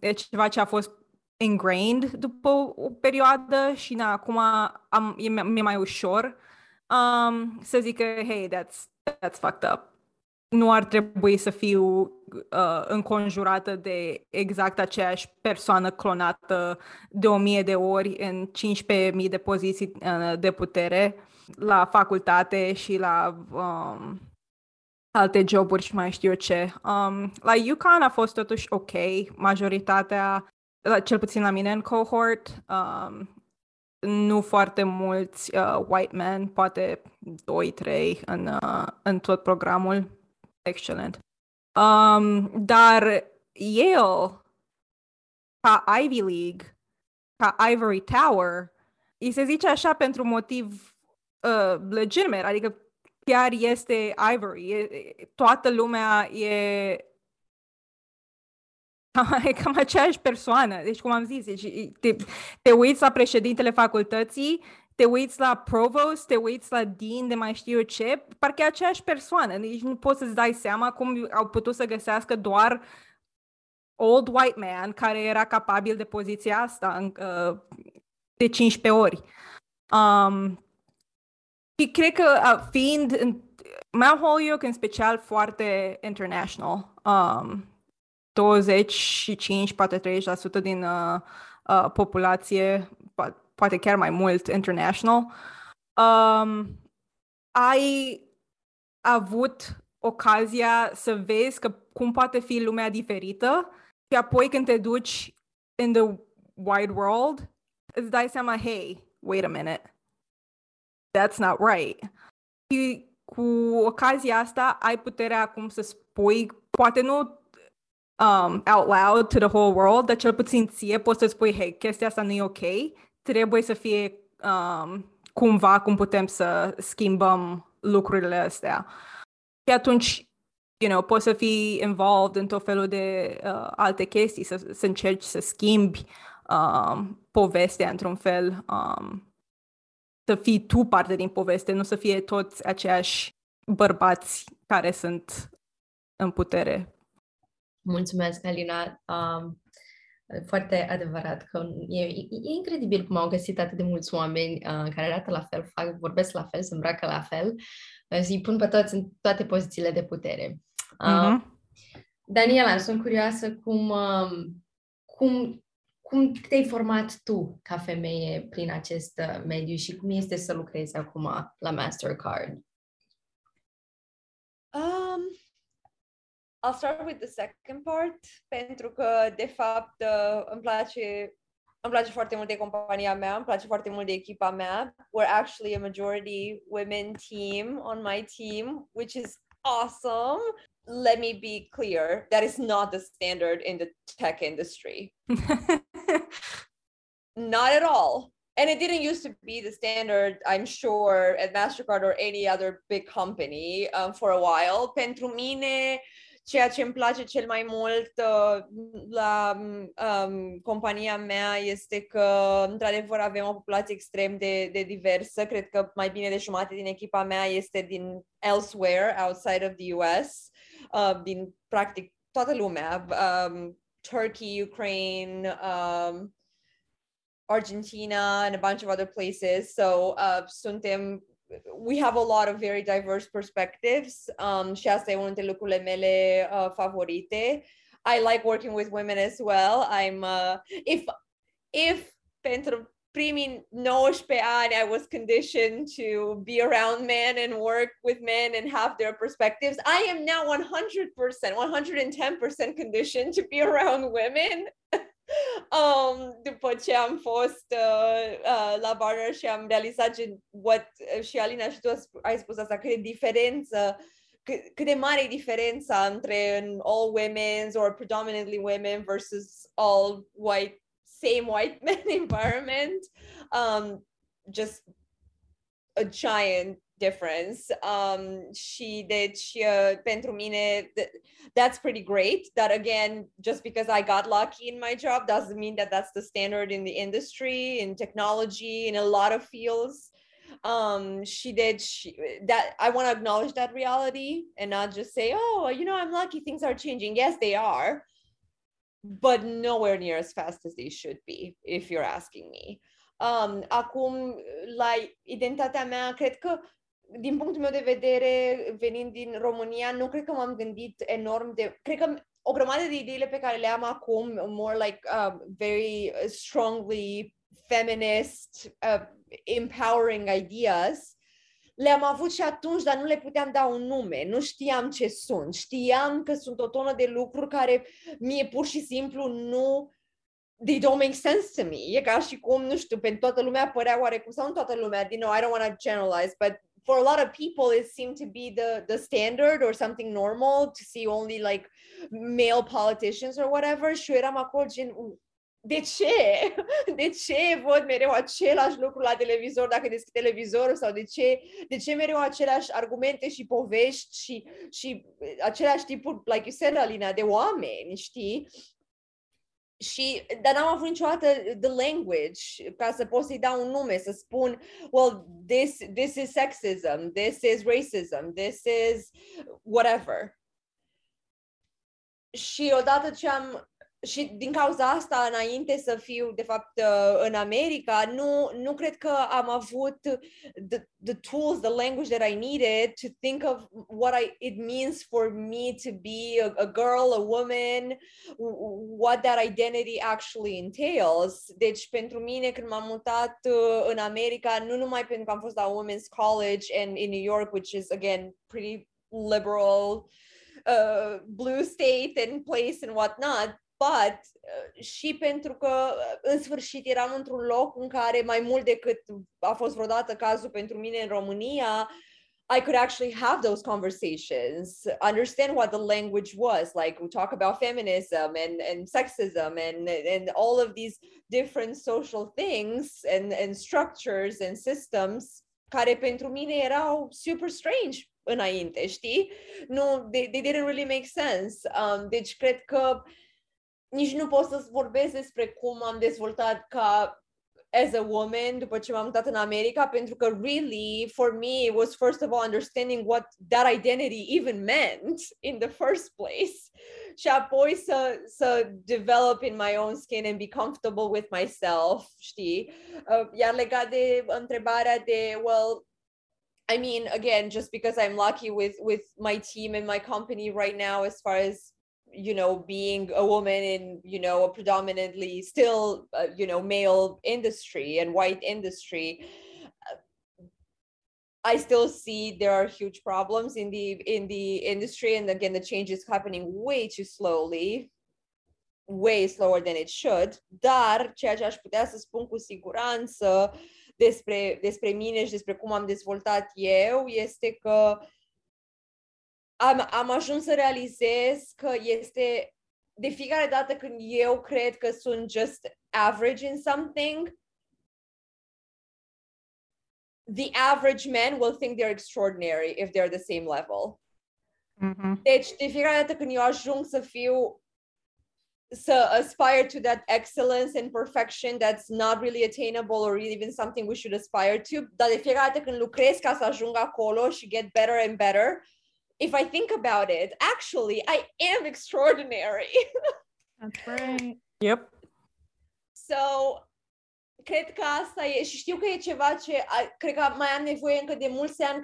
e ceva ce a fost ingrained după o perioadă și na, acum mi-e mai ușor să zic că, hey, that's fucked up. nu ar trebui să fiu înconjurată de exact aceeași persoană clonată de 1.000 de ori în 15.000 de poziții de putere la facultate și la alte joburi și mai știu eu ce. La UConn a fost totuși ok, majoritatea, cel puțin la mine în cohort, nu foarte mulți white men, poate 2-3 în tot programul. Excelent. Dar Yale, ca Ivy League, ca Ivory Tower, îi se zice așa pentru un motiv legitim, adică chiar este Ivory. Toată lumea e cam aceeași persoană. Deci, cum am zis, deci, te uiți la președintele facultății, te uiți la provost, te uiți la dean de mai știu eu ce, parcă e aceeași persoană. Deci nu poți să-ți dai seama cum au putut să găsească doar old white man care era capabil de poziția asta de 15 ori. Și cred că fiind Mount Holyoke în special foarte international, 25, poate 30% din populație, poate chiar mai mult international, ai avut ocazia să vezi că cum poate fi lumea diferită și apoi când te duci in the wide world, îți dai seama, hey, wait a minute, that's not right. Și cu ocazia asta ai puterea acum să spui, poate nu out loud to the whole world, dar cel puțin ție poți să spui, hey, chestia asta nu e ok, trebuie să fie cumva cum putem să schimbăm lucrurile astea. Și atunci, poți să fii involved în tot felul de alte chestii, să încerci să schimbi povestea într-un fel, să fii tu parte din poveste, nu să fie toți aceiași bărbați care sunt în putere. Mulțumesc, Alina! Foarte adevărat că e incredibil cum au găsit atât de mulți oameni care arată la fel, vorbesc la fel, se îmbracă la fel, îi pun pe toți în toate pozițiile de putere. Daniela, sunt curioasă cum te-ai format tu ca femeie prin acest mediu și cum este să lucrezi acum la Mastercard? I'll start with the second part, pentru că, de fapt, îmi place foarte mult de compania mea, îmi place foarte mult de echipa mea. We're actually a majority women team on my team, which is awesome. Let me be clear, that is not the standard in the tech industry. Not at all. And it didn't used to be the standard, I'm sure, at Mastercard or any other big company for a while. Pentru mine, ceea ce îmi place cel mai mult la compania mea este că, într-adevăr, avem o populație extrem de diversă. Cred că mai bine de jumătate din echipa mea este din elsewhere, outside of the US, din practic toată lumea, Turkey, Ukraine, Argentina, and a bunch of other places. So we have a lot of very diverse perspectives, și asta e unul dintre lucrurile mele favorite. I like working with women as well. I'm if pentru primii 19 ani I was conditioned to be around men and work with men and have their perspectives, I am now 110% conditioned to be around women. După ce am fost la Barnard și am realizat și Alina și tu ai spus asta, cât de mare e diferența între an all women's or predominantly women versus all white, same white men environment. Just a giant difference. Și deci pentru mine that's pretty great. That again, just because I got lucky in my job doesn't mean that that's the standard in the industry, in technology, in a lot of fields. Și deci that I want to acknowledge that reality and not just say, oh, I'm lucky, things are changing. Yes, they are, but nowhere near as fast as they should be, if you're asking me. Acum, la identitatea mea, cred că din punctul meu de vedere, venind din România, nu cred că m-am gândit enorm de... Cred că o grămadă de ideile pe care le am acum, more like very strongly feminist, empowering ideas, le-am avut și atunci, dar nu le puteam da un nume, nu știam ce sunt. Știam că sunt o tonă de lucruri care mie pur și simplu nu... They don't make sense to me. E ca și cum, nu știu, pentru toată lumea părea oarecum, sau nu toată lumea, you know, I don't want to generalize, but for a lot of people it seemed to be the standard or something normal to see only like male politicians or whatever. Și eu eram acolo gen, de ce? De ce văd mereu același lucru la televizor dacă deschid televizorul? Sau de ce mereu aceleași argumente și povești și aceleași tipuri, like you said, Alina, de oameni, știi? Și, dar n-am avut niciodată the language ca să pot să-i dau un nume, să spun, well, this is sexism, this is racism, this is whatever. Și odată ce am, și din cauza asta, înainte să fiu, de fapt, în America, nu cred că am avut the tools, the language that I needed to think of what it means for me to be a girl, a woman, what that identity actually entails. Deci, pentru mine, când m-am mutat în America, nu numai pentru că am fost la Women's College and in New York, which is, again, pretty liberal, blue state and place and whatnot, but și pentru că, în sfârșit, eram într-un loc în care, mai mult decât a fost vreodată cazul pentru mine în România, I could actually have those conversations, understand what the language was, like we talk about feminism and sexism and all of these different social things and structures and systems care pentru mine erau super strange înainte, știi? Nu, they didn't really make sense. Deci, cred că nici nu pot să vorbesc despre cum am dezvoltat ca as a woman după ce m-am mutat în America, pentru că really, for me, it was first of all understanding what that identity even meant in the first place. Și apoi să develop in my own skin and be comfortable with myself, știi? Iar legat de întrebarea de, well, I mean, again, just because I'm lucky with my team and my company right now as far as, you know, being a woman in, you know, a predominantly still, you know, male industry and white industry, I still see there are huge problems in the industry. And again, the change is happening way too slowly, way slower than it should. Dar ceea ce aș putea să spun cu siguranță despre mine și despre cum am dezvoltat eu este că am ajuns să realizez că este, de fiecare dată când eu cred că sunt just average in something, the average men will think they're extraordinary if they're the same level. Mm-hmm. Deci, de fiecare dată când eu ajung să fiu, să aspire to that excellence and perfection that's not really attainable or even something we should aspire to, dar de fiecare dată când lucrez ca să ajung acolo și get better and better, if I think about it, actually, I am extraordinary. That's right. Yep. So, cred că asta e, și știu că e ceva ce, cred că mai am nevoie încă de mulți ani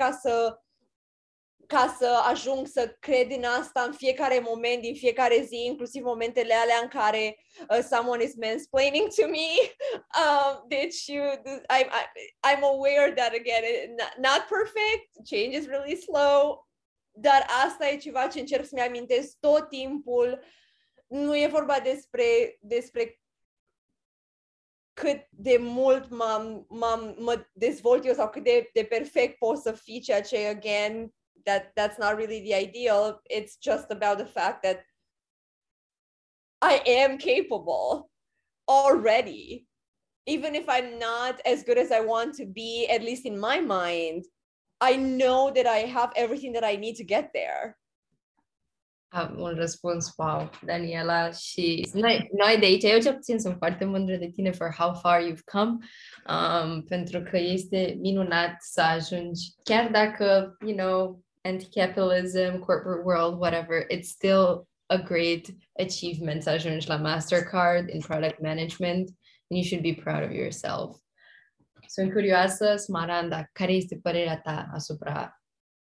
ca să ajung să cred în asta în fiecare moment, din fiecare zi, inclusiv momentele alea în care someone is mansplaining to me. Deci, I'm aware that, again, not perfect, change is really slow, dar asta e ceva ce încerc să-mi amintesc tot timpul. Nu e vorba despre cât de mult mă dezvolt eu sau cât de perfect pot să fii, ceea ce, again, that's not really the ideal. It's just about the fact that I am capable already. Even if I'm not as good as I want to be, at least in my mind, I know that I have everything that I need to get there. Am un răspuns, wow, Daniela, și noi de aici, eu cel puțin sunt foarte mândră de tine for how far you've come, pentru că este minunat să ajungi, chiar dacă, you know, anti-capitalism, corporate world, whatever, it's still a great achievement să ajungi la Mastercard in product management, and you should be proud of yourself. Sunt curioasă, Smaranda, care este părerea ta asupra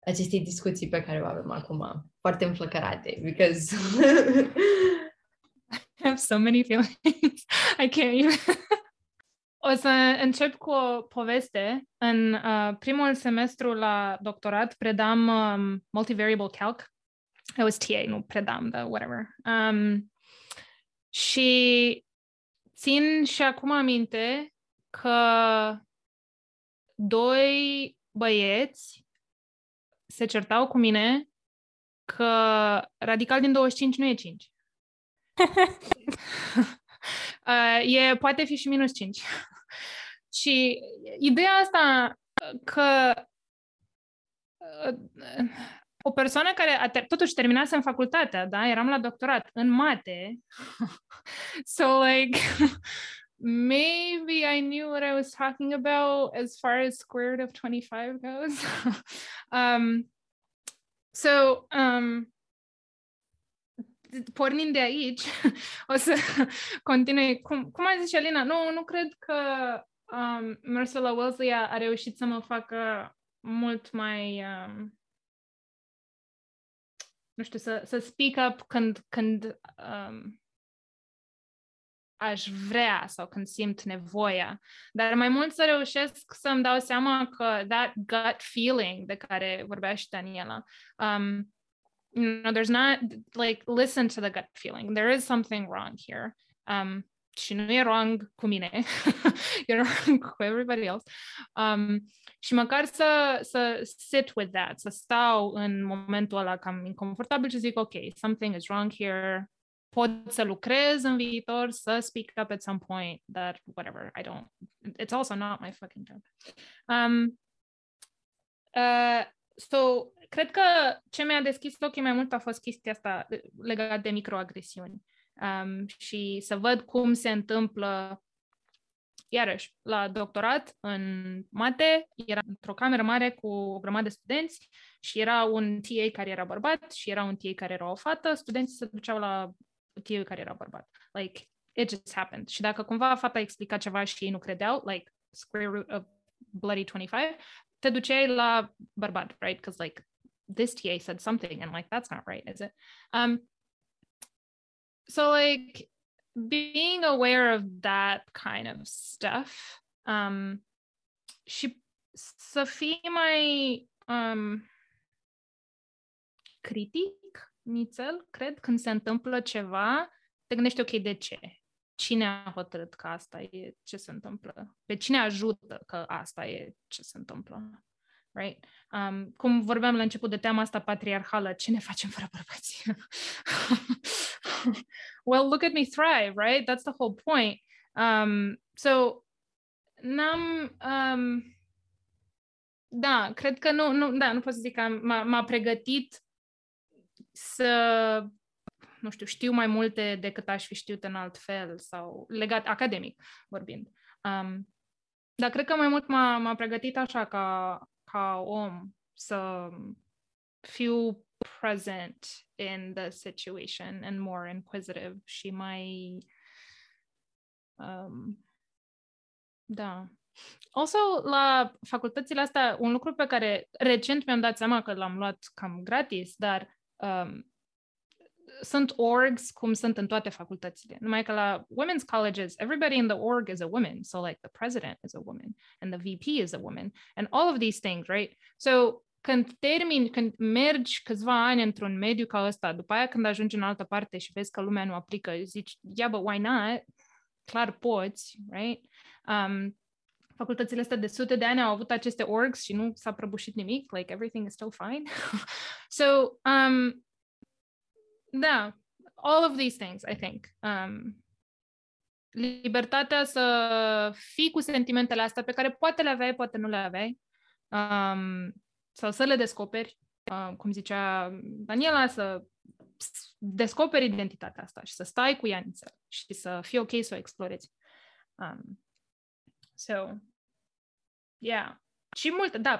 acestei discuții pe care o avem acum? Foarte înflăcărate, because... I have so many feelings. I can't even... O să încep cu o poveste. În primul semestru la doctorat predam multivariable calc. I was TA, nu predam, dar whatever. Și țin și acum aminte că doi băieți se certau cu mine că radical din 25 nu e 5. Poate fi și minus 5. Și ideea asta că o persoană care totuși terminase în facultatea, da? Eram la doctorat în mate. So, like, maybe I knew what I was talking about as far as square root of 25 goes. Pornind de aici, o să continui. Cum a zis și Alina, nu cred că Marcella Wellesley a reușit să mă facă mult mai... nu știu, să speak up când aș vrea sau când simt nevoia. Dar mai mult să reușesc să-mi dau seama că that gut feeling de care vorbea și Daniela, there's not, like, listen to the gut feeling. There is something wrong here. Și nu e wrong cu mine. You're wrong cu everybody else. Și măcar să sit with that, să stau în momentul ăla cam inconfortabil și zic, ok, something is wrong here. Pot să lucrez în viitor, să speak up at some point, dar whatever, I don't. It's also not my fucking job. So, cred că ce mi-a deschis ochii mai mult a fost chestia asta legată de microagresiuni. Și să văd cum se întâmplă, iarăși, la doctorat, în mate, era într-o cameră mare cu o grămadă de studenți și era un TA care era bărbat și era un TA care era o fată, studenții se duceau la TA care era bărbat. Like, it just happened. Și dacă cumva fata explica ceva și ei nu credeau, like, square root of bloody 25, te duceai la bărbat, right? Because, like, this TA said something, and, like, that's not right, is it? So, like, being aware of that kind of stuff, și să fii mai critic, nițel, cred, când se întâmplă ceva, te gândești, ok, de ce? Cine a hotărât că asta e ce se întâmplă? Pe cine ajută că asta e ce se întâmplă? Right? Cum vorbeam la început de teama asta patriarhală, ce ne facem fără bărbați? Well, look at me thrive, right? That's the whole point. So, n-am... da, cred că nu pot să zic că m-a pregătit să... nu știu mai multe decât aș fi știut în alt fel sau legat academic vorbind. Dar cred că mai mult m-a pregătit așa ca om să fiu present in the situation and more inquisitive și mai... da. Also, la facultățile astea, un lucru pe care recent mi-am dat seama că l-am luat cam gratis, dar... sunt orgs cum sunt în toate facultățile. Numai că la women's colleges, everybody in the org is a woman. So, like, the president is a woman and the VP is a woman and all of these things, right? So, când mergi câțiva ani într-un mediu ca ăsta, după aia când ajungi în altă parte și vezi că lumea nu aplică, zici, yeah, but why not? Clar poți, right? Facultățile astea de sute de ani au avut aceste orgs și nu s-a prăbușit nimic. Like, everything is still fine. So, da, all of these things, I think. Libertatea să fii cu sentimentele astea pe care poate le aveai, poate nu le aveai, sau să le descoperi, cum zicea Daniela, să descoperi identitatea asta și să stai cu ea nițel și să fii ok să o explorezi. Yeah. Și multe, da,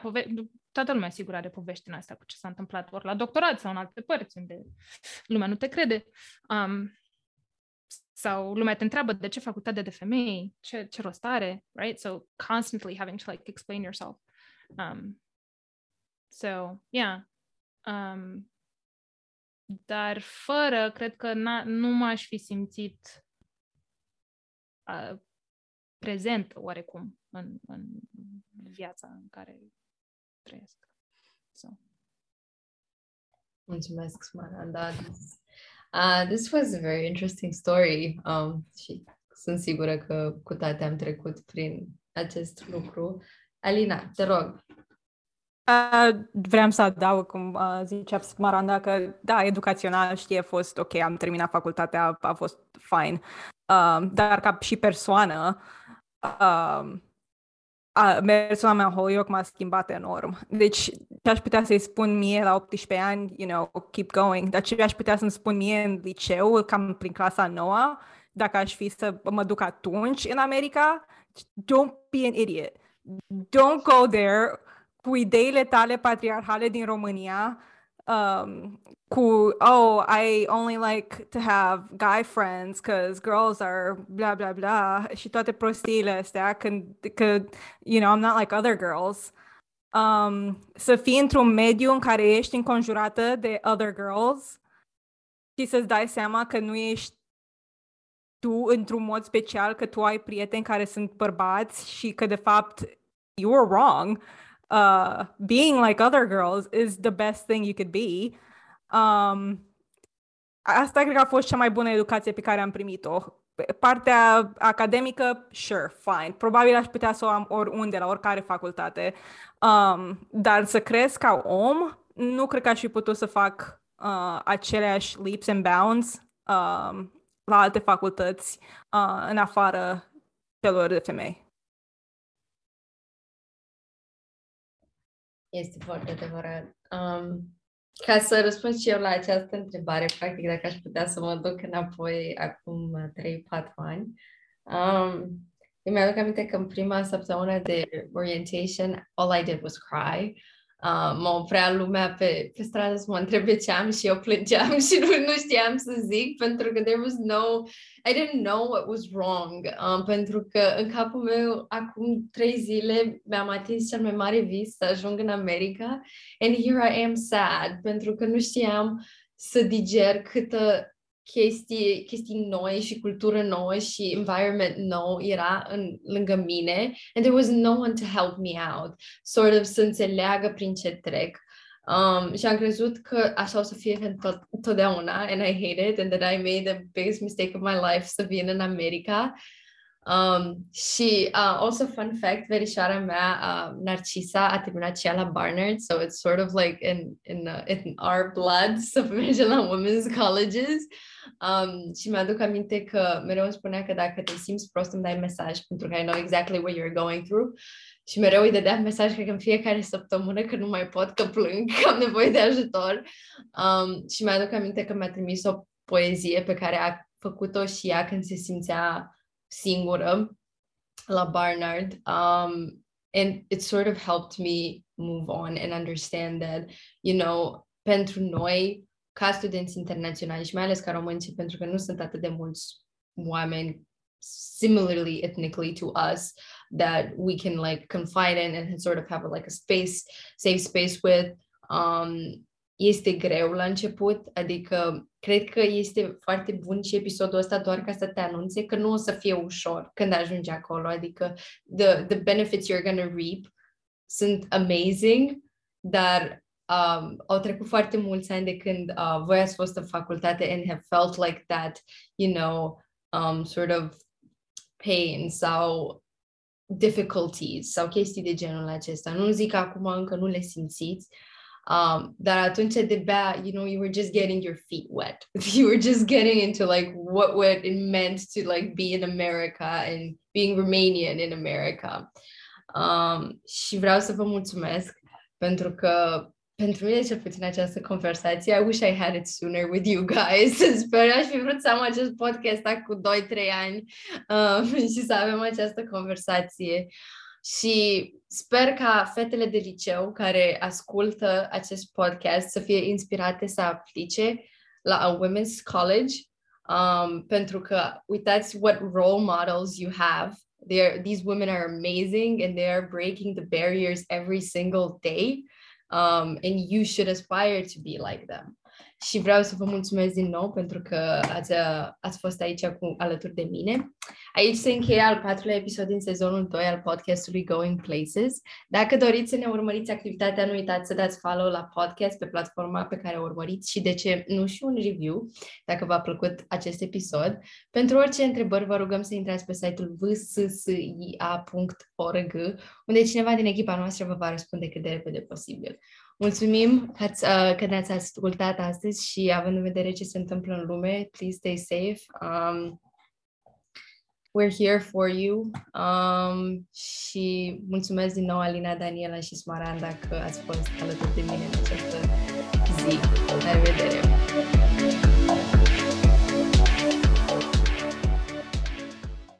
toată lumea, sigur, are povești în asta cu ce s-a întâmplat ori la doctorat sau în alte părți unde lumea nu te crede. sau lumea te întreabă de ce facultate de femei, ce rost are, right? So constantly having to like explain yourself. Dar fără, cred că nu m-aș fi simțit prezent oarecum în viața în care trăiesc. So. Mulțumesc, Smaranda. This was a very interesting story. Și sunt sigură că cu toate am trecut prin acest lucru. Alina, te rog. Vreau să adaug, cum zicea Smaranda, că da, educațional, știi, a fost ok, am terminat facultatea, a fost fine. Dar ca și persoană, persoana mea, Holyoke, m-a schimbat enorm. Deci, ce aș putea să-i spun mie la 18 ani, you know, keep going, dar ce aș putea să-mi spun mie în liceu, cam prin clasa 9, dacă aș fi să mă duc atunci în America, don't be an idiot. Don't go there cu ideile tale patriarhale din România, I only like to have guy friends because girls are blah, blah, blah, și toate prostiile astea, că, you know, I'm not like other girls. Să fii într-un mediu în care ești înconjurată de other girls și să-ți dai seama că nu ești tu într-un mod special, că tu ai prieteni care sunt bărbați și că, de fapt, you are wrong. Being like other girls is the best thing you could be. Asta cred că a fost cea mai bună educație pe care am primit-o. Partea academică, sure, fine. Probabil aș putea să o am oriunde, la oricare facultate. Dar să cresc ca om, nu cred că aș fi putut să fac aceleași leaps and bounds la alte facultăți în afară celor de femei. Este foarte adevărat. Ca să răspund și eu la această întrebare, practic, dacă aș putea să mă duc înapoi acum 3-4 ani, îmi aduc aminte că în prima săptămână de orientation, all I did was cry. Mă oprea lumea pe stradă să mă întrebe ce am și eu plângeam și nu știam să zic, pentru că I didn't know what was wrong, pentru că în capul meu acum 3 zile mi-am atins cel mai mare vis să ajung în America, and here I am sad, pentru că nu știam să diger câtă chestii noi și cultură nouă și environment nou era lângă mine, and there was no one to help me out, sort of să înțeleagă prin ce trec. Și am crezut că așa o să fie totdeauna, and I hate it, and that I made the biggest mistake of my life să vin în America. Și also fun fact, verișoara mea, Narcisa, a terminat și ea la Barnard, so it's sort of like in our blood să mergem la women's colleges. Și mi-aduc aminte că mereu îmi spunea că dacă te simți prost îmi dai mesaj, pentru că I know exactly what you're going through. Și mereu îi dădeam mesaj, cred că în fiecare săptămână, că nu mai pot, că plâng, că am nevoie de ajutor. Și mi-aduc aminte că mi-a trimis o poezie pe care a făcut-o și ea când se simțea singură la Barnard, and it sort of helped me move on and understand that, you know, pentru noi, ca studenți internaționali și mai ales ca români, pentru că nu sunt atât de mulți oameni similarly ethnically to us that we can like confide in and sort of have like a safe space with, este greu la început, adică cred că este foarte bun și episodul ăsta doar ca să te anunțe că nu o să fie ușor când ajungi acolo, adică the benefits you're gonna reap sunt amazing, dar au trecut foarte mulți ani de când voi ați fost în facultate and have felt like that, you know, sort of pain sau difficulties sau chestii de genul acesta. Nu zic că acum încă nu le simțiți, dar atunci de-abia, you know, you were just getting your feet wet. You were just getting into like what it meant to like be in America and being Romanian in America. Și vreau să vă mulțumesc pentru că pentru mine cel puțin această conversație, I wish I had it sooner with you guys. Sper, aș fi vrut să am acest podcast cu 2-3 ani și să avem această conversație. Și sper ca fetele de liceu care ascultă acest podcast să fie inspirate să aplice la a women's college, Pentru că uitați what role models you have. These women are amazing and they are breaking the barriers every single day. And you should aspire to be like them. Și vreau să vă mulțumesc din nou pentru că ați fost aici alături de mine. Aici se încheie al 4-lea episod din sezonul 2 al podcastului Going Places. Dacă doriți să ne urmăriți activitatea, nu uitați să dați follow la podcast pe platforma pe care o urmăriți și, de ce nu, și un review dacă v-a plăcut acest episod. Pentru orice întrebări vă rugăm să intrați pe site-ul vssia.org, unde cineva din echipa noastră vă va răspunde cât de repede posibil. Mulțumim că ne-ați ascultat astăzi și, având în vedere ce se întâmplă în lume, please stay safe. We're here for you. Și mulțumesc din nou, Alina, Daniela și Smaranda, că ați fost alături de mine în această zi. La revedere!